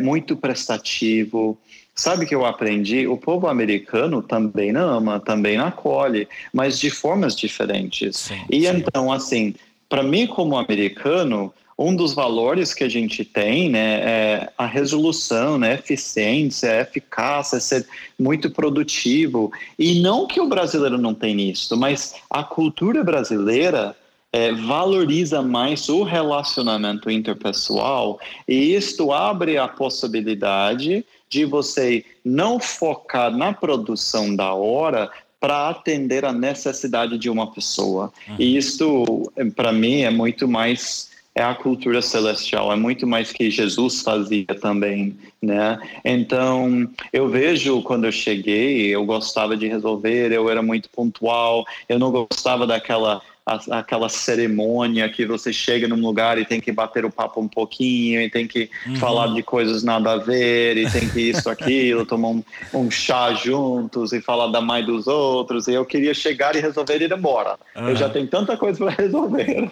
muito prestativo. Sabe o que eu aprendi? O povo americano também ama, também acolhe, mas de formas diferentes. Então, assim, para mim como americano, um dos valores que a gente tem, né, é a resolução, né, eficiência, eficácia, ser muito produtivo. E não que o brasileiro não tenha isso, mas a cultura brasileira valoriza mais o relacionamento interpessoal e isto abre a possibilidade de você não focar na produção da hora, para atender a necessidade de uma pessoa. E isto, para mim, é muito mais... É a cultura celestial, é muito mais que Jesus fazia também, né? Então, eu vejo quando eu cheguei, eu gostava de resolver, eu era muito pontual, eu não gostava daquela cerimônia que você chega num lugar e tem que bater o papo um pouquinho, e tem que falar de coisas nada a ver, e tem que isso, aquilo, tomar um chá juntos e falar da mãe dos outros. E eu queria chegar e resolver e ir embora. Eu já tenho tanta coisa para resolver.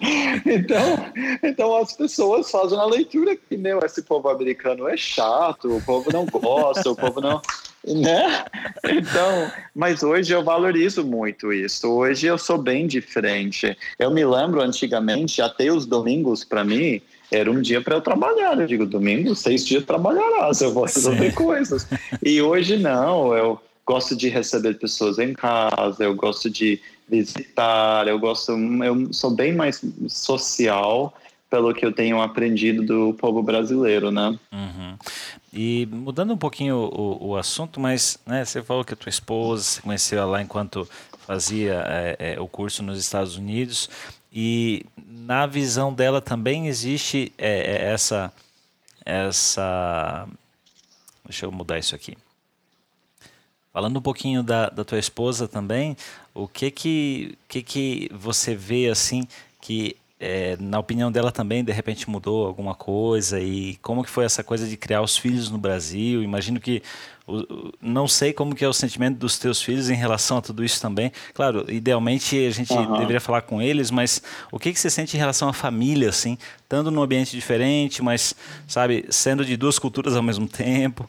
Então as pessoas fazem a leitura que não, esse povo americano é chato, o povo não gosta, o povo não... Né? Então, mas hoje eu valorizo muito isso. Hoje eu sou bem diferente. Eu me lembro antigamente, até os domingos para mim era um dia para eu trabalhar. Eu digo, domingo, 6 dias trabalharás, eu vou resolver coisas. E hoje não, eu gosto de receber pessoas em casa, eu gosto de visitar, eu sou bem mais social pelo que eu tenho aprendido do povo brasileiro, né? Uhum. E mudando um pouquinho o assunto, mas né, você falou que a tua esposa, você conheceu ela lá enquanto fazia o curso nos Estados Unidos, e na visão dela também existe essa... Deixa eu mudar isso aqui. Falando um pouquinho da tua esposa também, o que você vê assim que, na opinião dela também, de repente mudou alguma coisa? E como que foi essa coisa de criar os filhos no Brasil? Imagino que... Não sei como que é o sentimento dos teus filhos em relação a tudo isso também. Claro, idealmente a gente deveria falar com eles, mas o que você sente em relação à família, assim? Estando num ambiente diferente, mas, sabe, sendo de duas culturas ao mesmo tempo.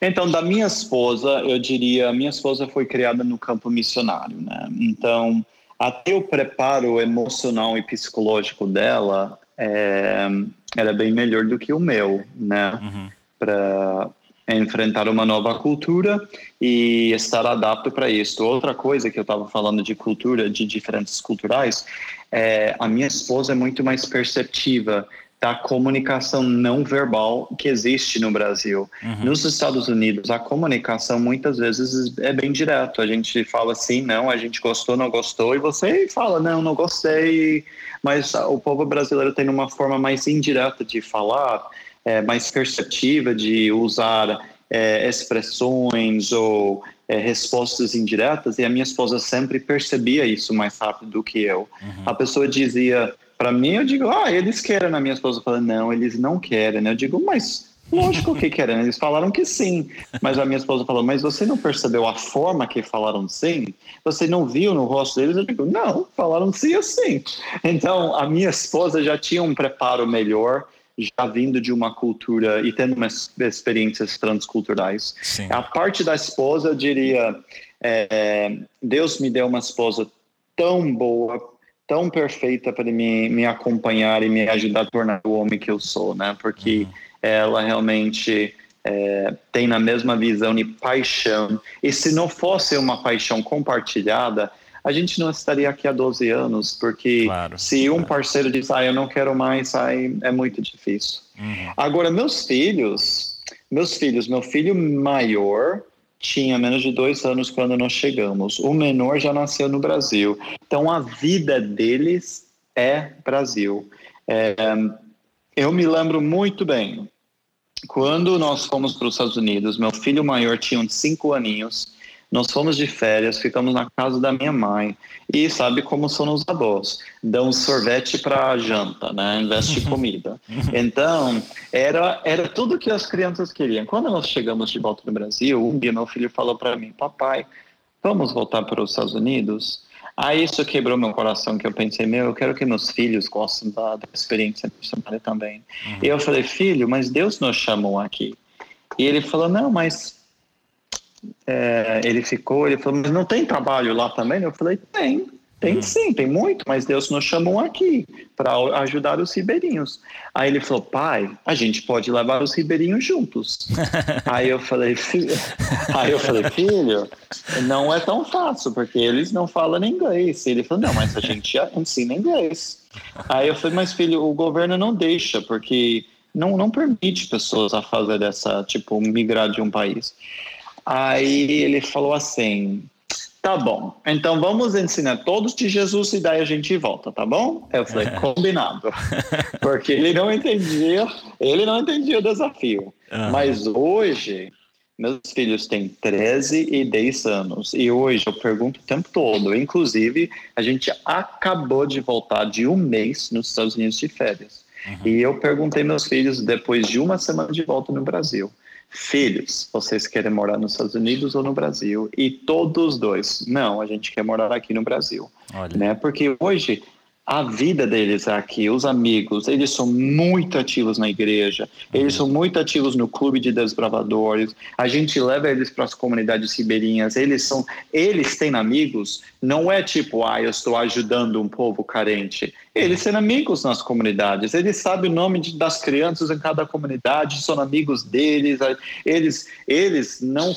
Então, da minha esposa, eu diria... Minha esposa foi criada no campo missionário, né? Então, até o preparo emocional e psicológico dela era bem melhor do que o meu, né? Uhum. Para enfrentar uma nova cultura e estar adapto para isso. Outra coisa que eu estava falando de cultura, de diferenças culturais, a minha esposa é muito mais perceptiva da comunicação não verbal que existe no Brasil. Uhum. Nos Estados Unidos, a comunicação muitas vezes é bem direto. A gente fala assim, não, a gente gostou, não gostou, e você fala, não, não gostei. Mas o povo brasileiro tem uma forma mais indireta de falar, mais perceptiva, de usar expressões ou respostas indiretas, e a minha esposa sempre percebia isso mais rápido do que eu. Uhum. A pessoa dizia... Para mim, eu digo, eles querem. A minha esposa fala, não, eles não querem. Eu digo, mas lógico que querem. Eles falaram que sim. Mas a minha esposa falou, mas você não percebeu a forma que falaram sim? Você não viu no rosto deles? Eu digo, não, falaram sim assim. Então, a minha esposa já tinha um preparo melhor, já vindo de uma cultura e tendo umas experiências transculturais. Sim. A parte da esposa, eu diria, Deus me deu uma esposa tão boa, tão perfeita para me acompanhar e me ajudar a tornar o homem que eu sou, né? Porque ela realmente tem na mesma visão e paixão. E se não fosse uma paixão compartilhada, a gente não estaria aqui há 12 anos, porque um parceiro diz, eu não quero mais, é muito difícil. Agora, meu filho maior tinha menos de 2 anos quando nós chegamos. O menor já nasceu no Brasil. Então, a vida deles é Brasil. Eu me lembro muito bem. Quando nós fomos para os Estados Unidos, meu filho maior tinha uns 5 aninhos. Nós fomos de férias, ficamos na casa da minha mãe. E sabe como são os avós? Dão sorvete para janta, né? Investe comida. Então, era tudo que as crianças queriam. Quando nós chegamos de volta no Brasil, um dia meu filho falou para mim, papai, vamos voltar para os Estados Unidos? Aí isso quebrou meu coração, que eu pensei, eu quero que meus filhos gostem da experiência missionária também. E eu falei, filho, mas Deus nos chamou aqui. E ele falou, não, mas... ele falou, mas não tem trabalho lá também? Eu falei, tem sim, tem muito, mas Deus nos chamou aqui para ajudar os ribeirinhos. Aí ele falou, pai, a gente pode levar os ribeirinhos juntos. Aí eu falei, filho, não é tão fácil, porque eles não falam inglês. E ele falou, não, mas a gente ensina inglês. Aí eu falei, mas filho, o governo não deixa, porque não permite pessoas a fazer essa, tipo, migrar de um país. Aí ele falou assim, tá bom, então vamos ensinar todos de Jesus e daí a gente volta, tá bom? Eu falei, combinado, porque ele não entendia o desafio. Mas hoje, meus filhos têm 13 e 10 anos, e hoje eu pergunto o tempo todo, inclusive a gente acabou de voltar de um mês nos Estados Unidos de férias, e eu perguntei meus filhos depois de uma semana de volta no Brasil, filhos, vocês querem morar nos Estados Unidos ou no Brasil? E todos dois, não, a gente quer morar aqui no Brasil. Olha. Né? Porque hoje a vida deles é aqui, os amigos, eles são muito ativos na igreja, eles são muito ativos no clube de desbravadores, a gente leva eles para as comunidades ribeirinhas, eles têm amigos, não é tipo, eu estou ajudando um povo carente. Eles são amigos nas comunidades, eles sabem o nome das crianças em cada comunidade, são amigos deles, eles não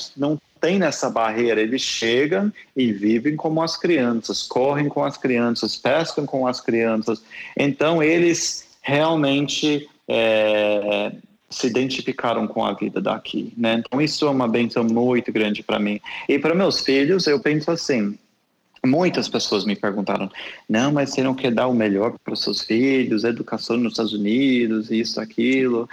tem essa barreira, eles chegam e vivem como as crianças, correm com as crianças, pescam com as crianças. Então, eles realmente se identificaram com a vida daqui, né? Então, isso é uma bênção muito grande para mim. E para meus filhos, eu penso assim, muitas pessoas me perguntaram, não, mas você não quer dar o melhor para os seus filhos, educação nos Estados Unidos, isso, aquilo...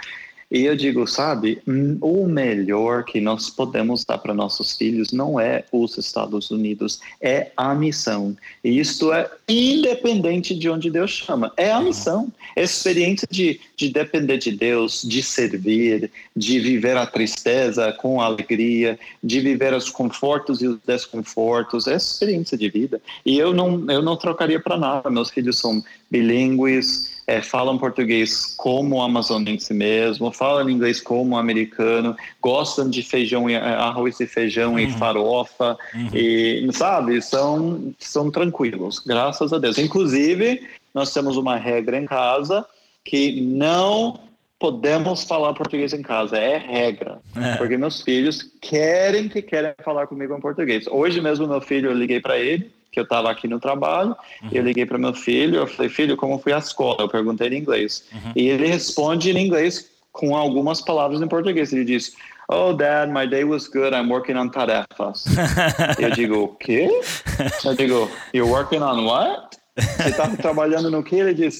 E eu digo, sabe, o melhor que nós podemos dar para nossos filhos não é os Estados Unidos, é a missão. E isto é independente de onde Deus chama. É a missão, é a experiência de depender de Deus, de servir, de viver a tristeza com alegria, de viver os confortos e os desconfortos. É a experiência de vida. E eu não trocaria para nada. Meus filhos são bilíngues, falam português como amazonense mesmo, falam inglês como americano, gostam de feijão, arroz e feijão e farofa, e, sabe, são tranquilos, graças a Deus. Inclusive, nós temos uma regra em casa que não podemos falar português em casa, é regra, porque meus filhos querem falar comigo em português. Hoje mesmo, meu filho, eu liguei para ele, que eu estava aqui no trabalho, eu liguei para meu filho, eu falei, filho, como fui à escola? Eu perguntei em inglês. E ele responde em inglês com algumas palavras em português. Ele diz, oh, Dad, my day was good, I'm working on tarefas. Eu digo, o quê? Eu digo, you're working on what? Você está trabalhando no quê? Ele diz,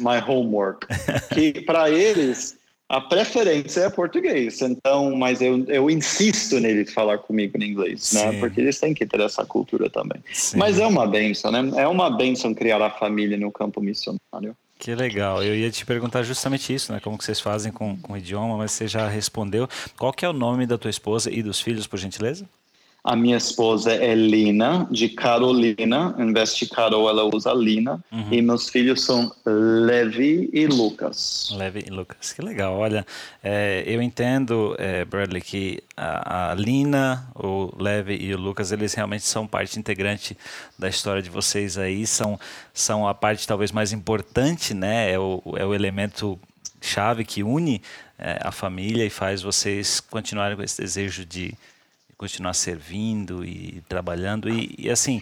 my homework. Que para eles... a preferência é português, então, mas eu insisto nele falar comigo em inglês, né? Porque eles têm que ter essa cultura também. Sim. Mas é uma bênção, né? É uma bênção criar a família no campo missionário. Que legal, eu ia te perguntar justamente isso, né? Como que vocês fazem com o idioma, mas você já respondeu. Qual que é o nome da tua esposa e dos filhos, por gentileza? A minha esposa é Lina, de Carolina, em vez de Carol ela usa Lina, e meus filhos são Levi e Lucas. Levi e Lucas, que legal, olha, eu entendo, Bradley, que a Lina, o Levi e o Lucas, eles realmente são parte integrante da história de vocês aí, são a parte talvez mais importante, né, é o elemento chave que une a família e faz vocês continuarem com esse desejo de continuar servindo e trabalhando e assim,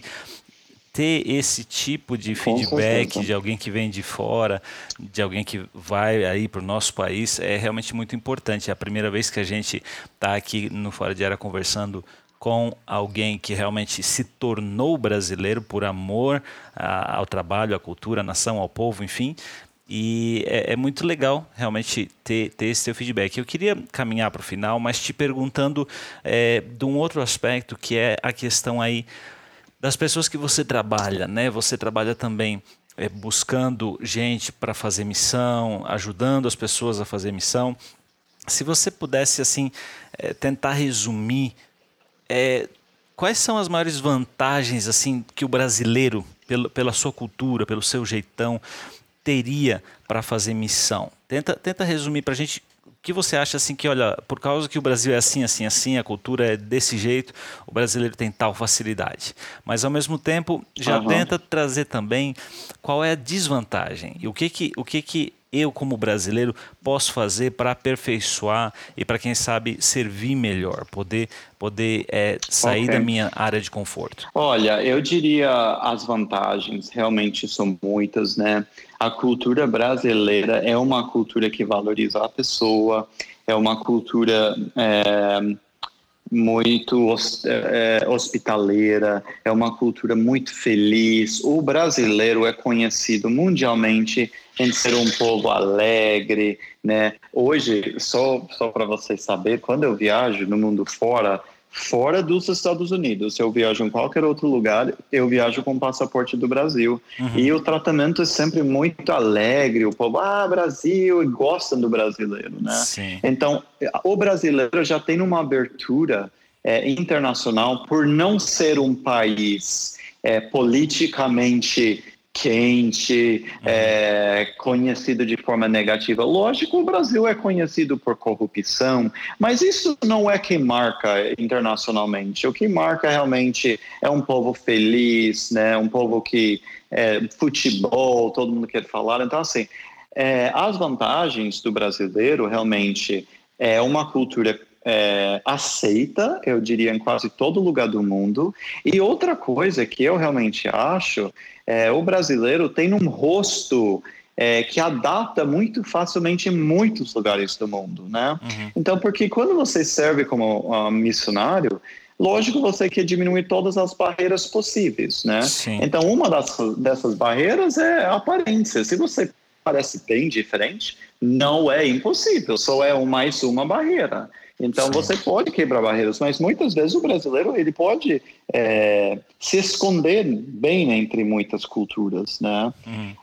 ter esse tipo de feedback de alguém que vem de fora, de alguém que vai aí para o nosso país é realmente muito importante. É a primeira vez que a gente está aqui no Fora de Área conversando com alguém que realmente se tornou brasileiro por amor ao trabalho, à cultura, à nação, ao povo, enfim. E é muito legal realmente ter esse seu feedback. Eu queria caminhar para o final, mas te perguntando de um outro aspecto, que é a questão aí das pessoas que você trabalha, né? Você trabalha também buscando gente para fazer missão, ajudando as pessoas a fazer missão. Se você pudesse, assim, tentar resumir, quais são as maiores vantagens, assim, que o brasileiro, pela sua cultura, pelo seu jeitão, teria para fazer missão? Tenta resumir para a gente o que você acha, assim, que, olha, por causa que o Brasil é assim, assim, assim, a cultura é desse jeito, o brasileiro tem tal facilidade. Mas, ao mesmo tempo, já tenta trazer também qual é a desvantagem e o que eu, como brasileiro, posso fazer para aperfeiçoar e para, quem sabe, servir melhor, poder sair da minha área de conforto? Olha, eu diria as vantagens realmente são muitas, né? A cultura brasileira é uma cultura que valoriza a pessoa, é uma cultura muito hospitaleira, é uma cultura muito feliz. O brasileiro é conhecido mundialmente em ser um povo alegre, né? Hoje, só para vocês saberem, quando eu viajo no mundo fora dos Estados Unidos, se eu viajo em qualquer outro lugar, eu viajo com o passaporte do Brasil. E o tratamento é sempre muito alegre, o povo, Brasil, e gostam do brasileiro, né? Sim. Então, o brasileiro já tem uma abertura internacional por não ser um país politicamente quente, conhecido de forma negativa. Lógico, o Brasil é conhecido por corrupção, mas isso não é que marca internacionalmente. O que marca realmente é um povo feliz, né? Um povo que futebol, todo mundo quer falar. Então, assim, as vantagens do brasileiro realmente é uma cultura aceita, eu diria, em quase todo lugar do mundo. E outra coisa que eu realmente acho, o brasileiro tem um rosto que adapta muito facilmente em muitos lugares do mundo, né? Uhum. Então, porque quando você serve como missionário, lógico, você quer diminuir todas as barreiras possíveis, né? Sim. Então, uma dessas barreiras é a aparência. Se você parece bem diferente, não é impossível, só é mais uma barreira. Então, sim, você pode quebrar barreiras, mas muitas vezes o brasileiro, ele pode se esconder bem entre muitas culturas, né?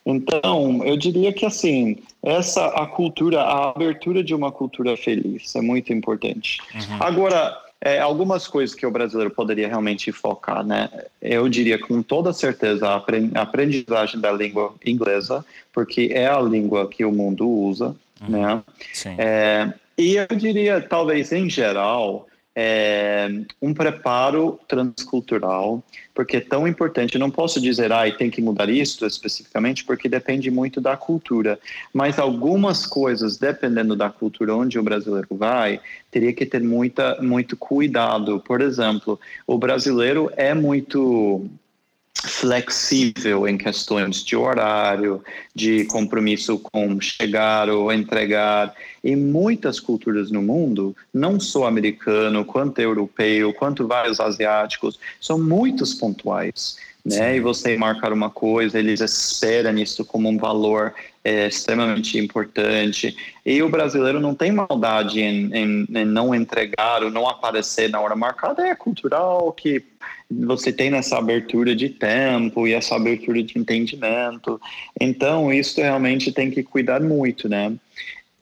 Então, eu diria que, assim, a abertura de uma cultura feliz é muito importante. Agora, algumas coisas que o brasileiro poderia realmente focar, né? Eu diria com toda certeza a aprendizagem da língua inglesa, porque é a língua que o mundo usa, né? Sim. E eu diria, talvez, em geral, um preparo transcultural, porque é tão importante. Eu não posso dizer, tem que mudar isso especificamente, porque depende muito da cultura. Mas algumas coisas, dependendo da cultura onde o brasileiro vai, teria que ter muito cuidado. Por exemplo, o brasileiro é muito flexível em questões de horário, de compromisso com chegar ou entregar. Em muitas culturas no mundo, não só americano, quanto europeu, quanto vários asiáticos, são muitos pontuais, né? E você marcar uma coisa, eles esperam isso como um valor extremamente importante. E o brasileiro não tem maldade em não entregar ou não aparecer na hora marcada. É cultural que você tem essa abertura de tempo e essa abertura de entendimento. Então, isso realmente tem que cuidar muito, né?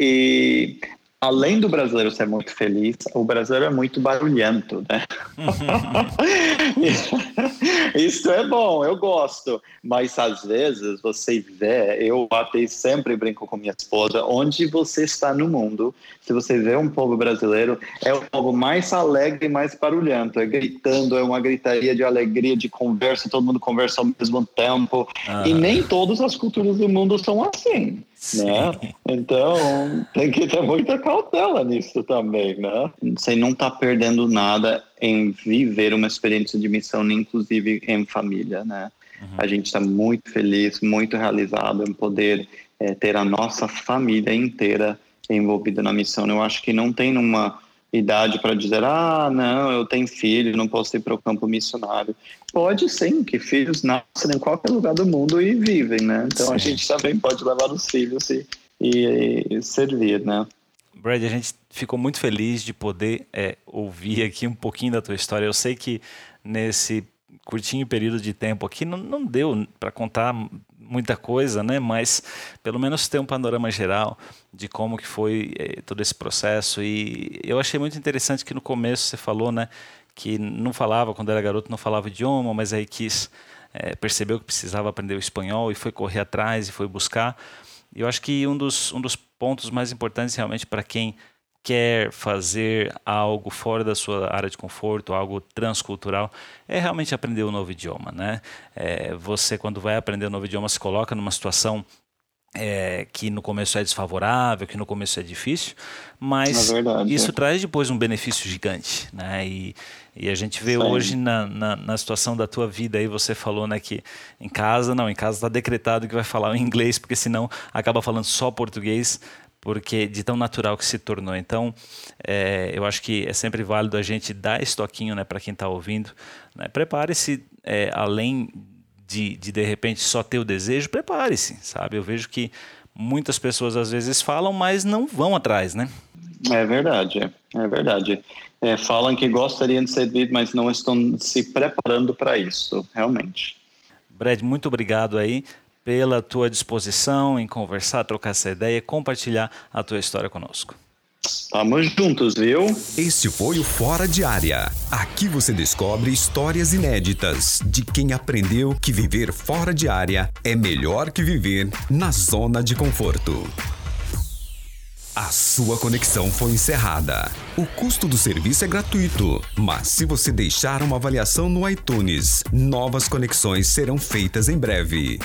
E além do brasileiro ser muito feliz, o brasileiro é muito barulhento, né? Isso é bom, eu gosto. Mas às vezes você vê, eu até sempre brinco com minha esposa, onde você está no mundo, se você vê um povo brasileiro, é o povo mais alegre e mais barulhento. É gritando, é uma gritaria de alegria, de conversa, todo mundo conversa ao mesmo tempo. E nem todas as culturas do mundo são assim, né? Então, tem que ter muita cautela nisso também, né? Você não está perdendo nada em viver uma experiência de missão, inclusive em família, né? A gente está muito feliz, muito realizado em poder ter a nossa família inteira envolvida na missão. Eu acho que não tem uma idade para dizer, não, eu tenho filho, não posso ir para o campo missionário. Pode sim, que filhos nascem em qualquer lugar do mundo e vivem, né? Então, sim, a gente também pode levar os filhos e servir, né? Brad, a gente ficou muito feliz de poder ouvir aqui um pouquinho da tua história. Eu sei que nesse curtinho período de tempo aqui não deu para contar muita coisa, né? Mas pelo menos ter um panorama geral de como que foi todo esse processo. E eu achei muito interessante que no começo você falou, né, que não falava, quando era garoto, não falava o idioma, mas aí quis, percebeu que precisava aprender o espanhol e foi correr atrás e foi buscar. E eu acho que um dos pontos mais importantes realmente para quem quer fazer algo fora da sua área de conforto, algo transcultural, é realmente aprender um novo idioma, né? Você, quando vai aprender um novo idioma, se coloca numa situação que no começo é desfavorável, que no começo é difícil, mas isso traz depois um benefício gigante, né? E a gente vê hoje na situação da tua vida aí, você falou, né, que em casa está decretado que vai falar o inglês, porque senão acaba falando só português, porque de tão natural que se tornou. Então, eu acho que é sempre válido a gente dar esse toquinho, né, para quem está ouvindo, né? Prepare-se, além de repente só ter o desejo, prepare-se, sabe? Eu vejo que muitas pessoas às vezes falam, mas não vão atrás, né? É verdade. Falam que gostariam de servir, mas não estão se preparando para isso, realmente. Brad, muito obrigado aí pela tua disposição em conversar, trocar essa ideia, compartilhar a tua história conosco. Estamos juntos, viu? Este foi o Fora de Área. Aqui você descobre histórias inéditas de quem aprendeu que viver fora de área é melhor que viver na zona de conforto. A sua conexão foi encerrada. O custo do serviço é gratuito, mas se você deixar uma avaliação no iTunes, novas conexões serão feitas em breve.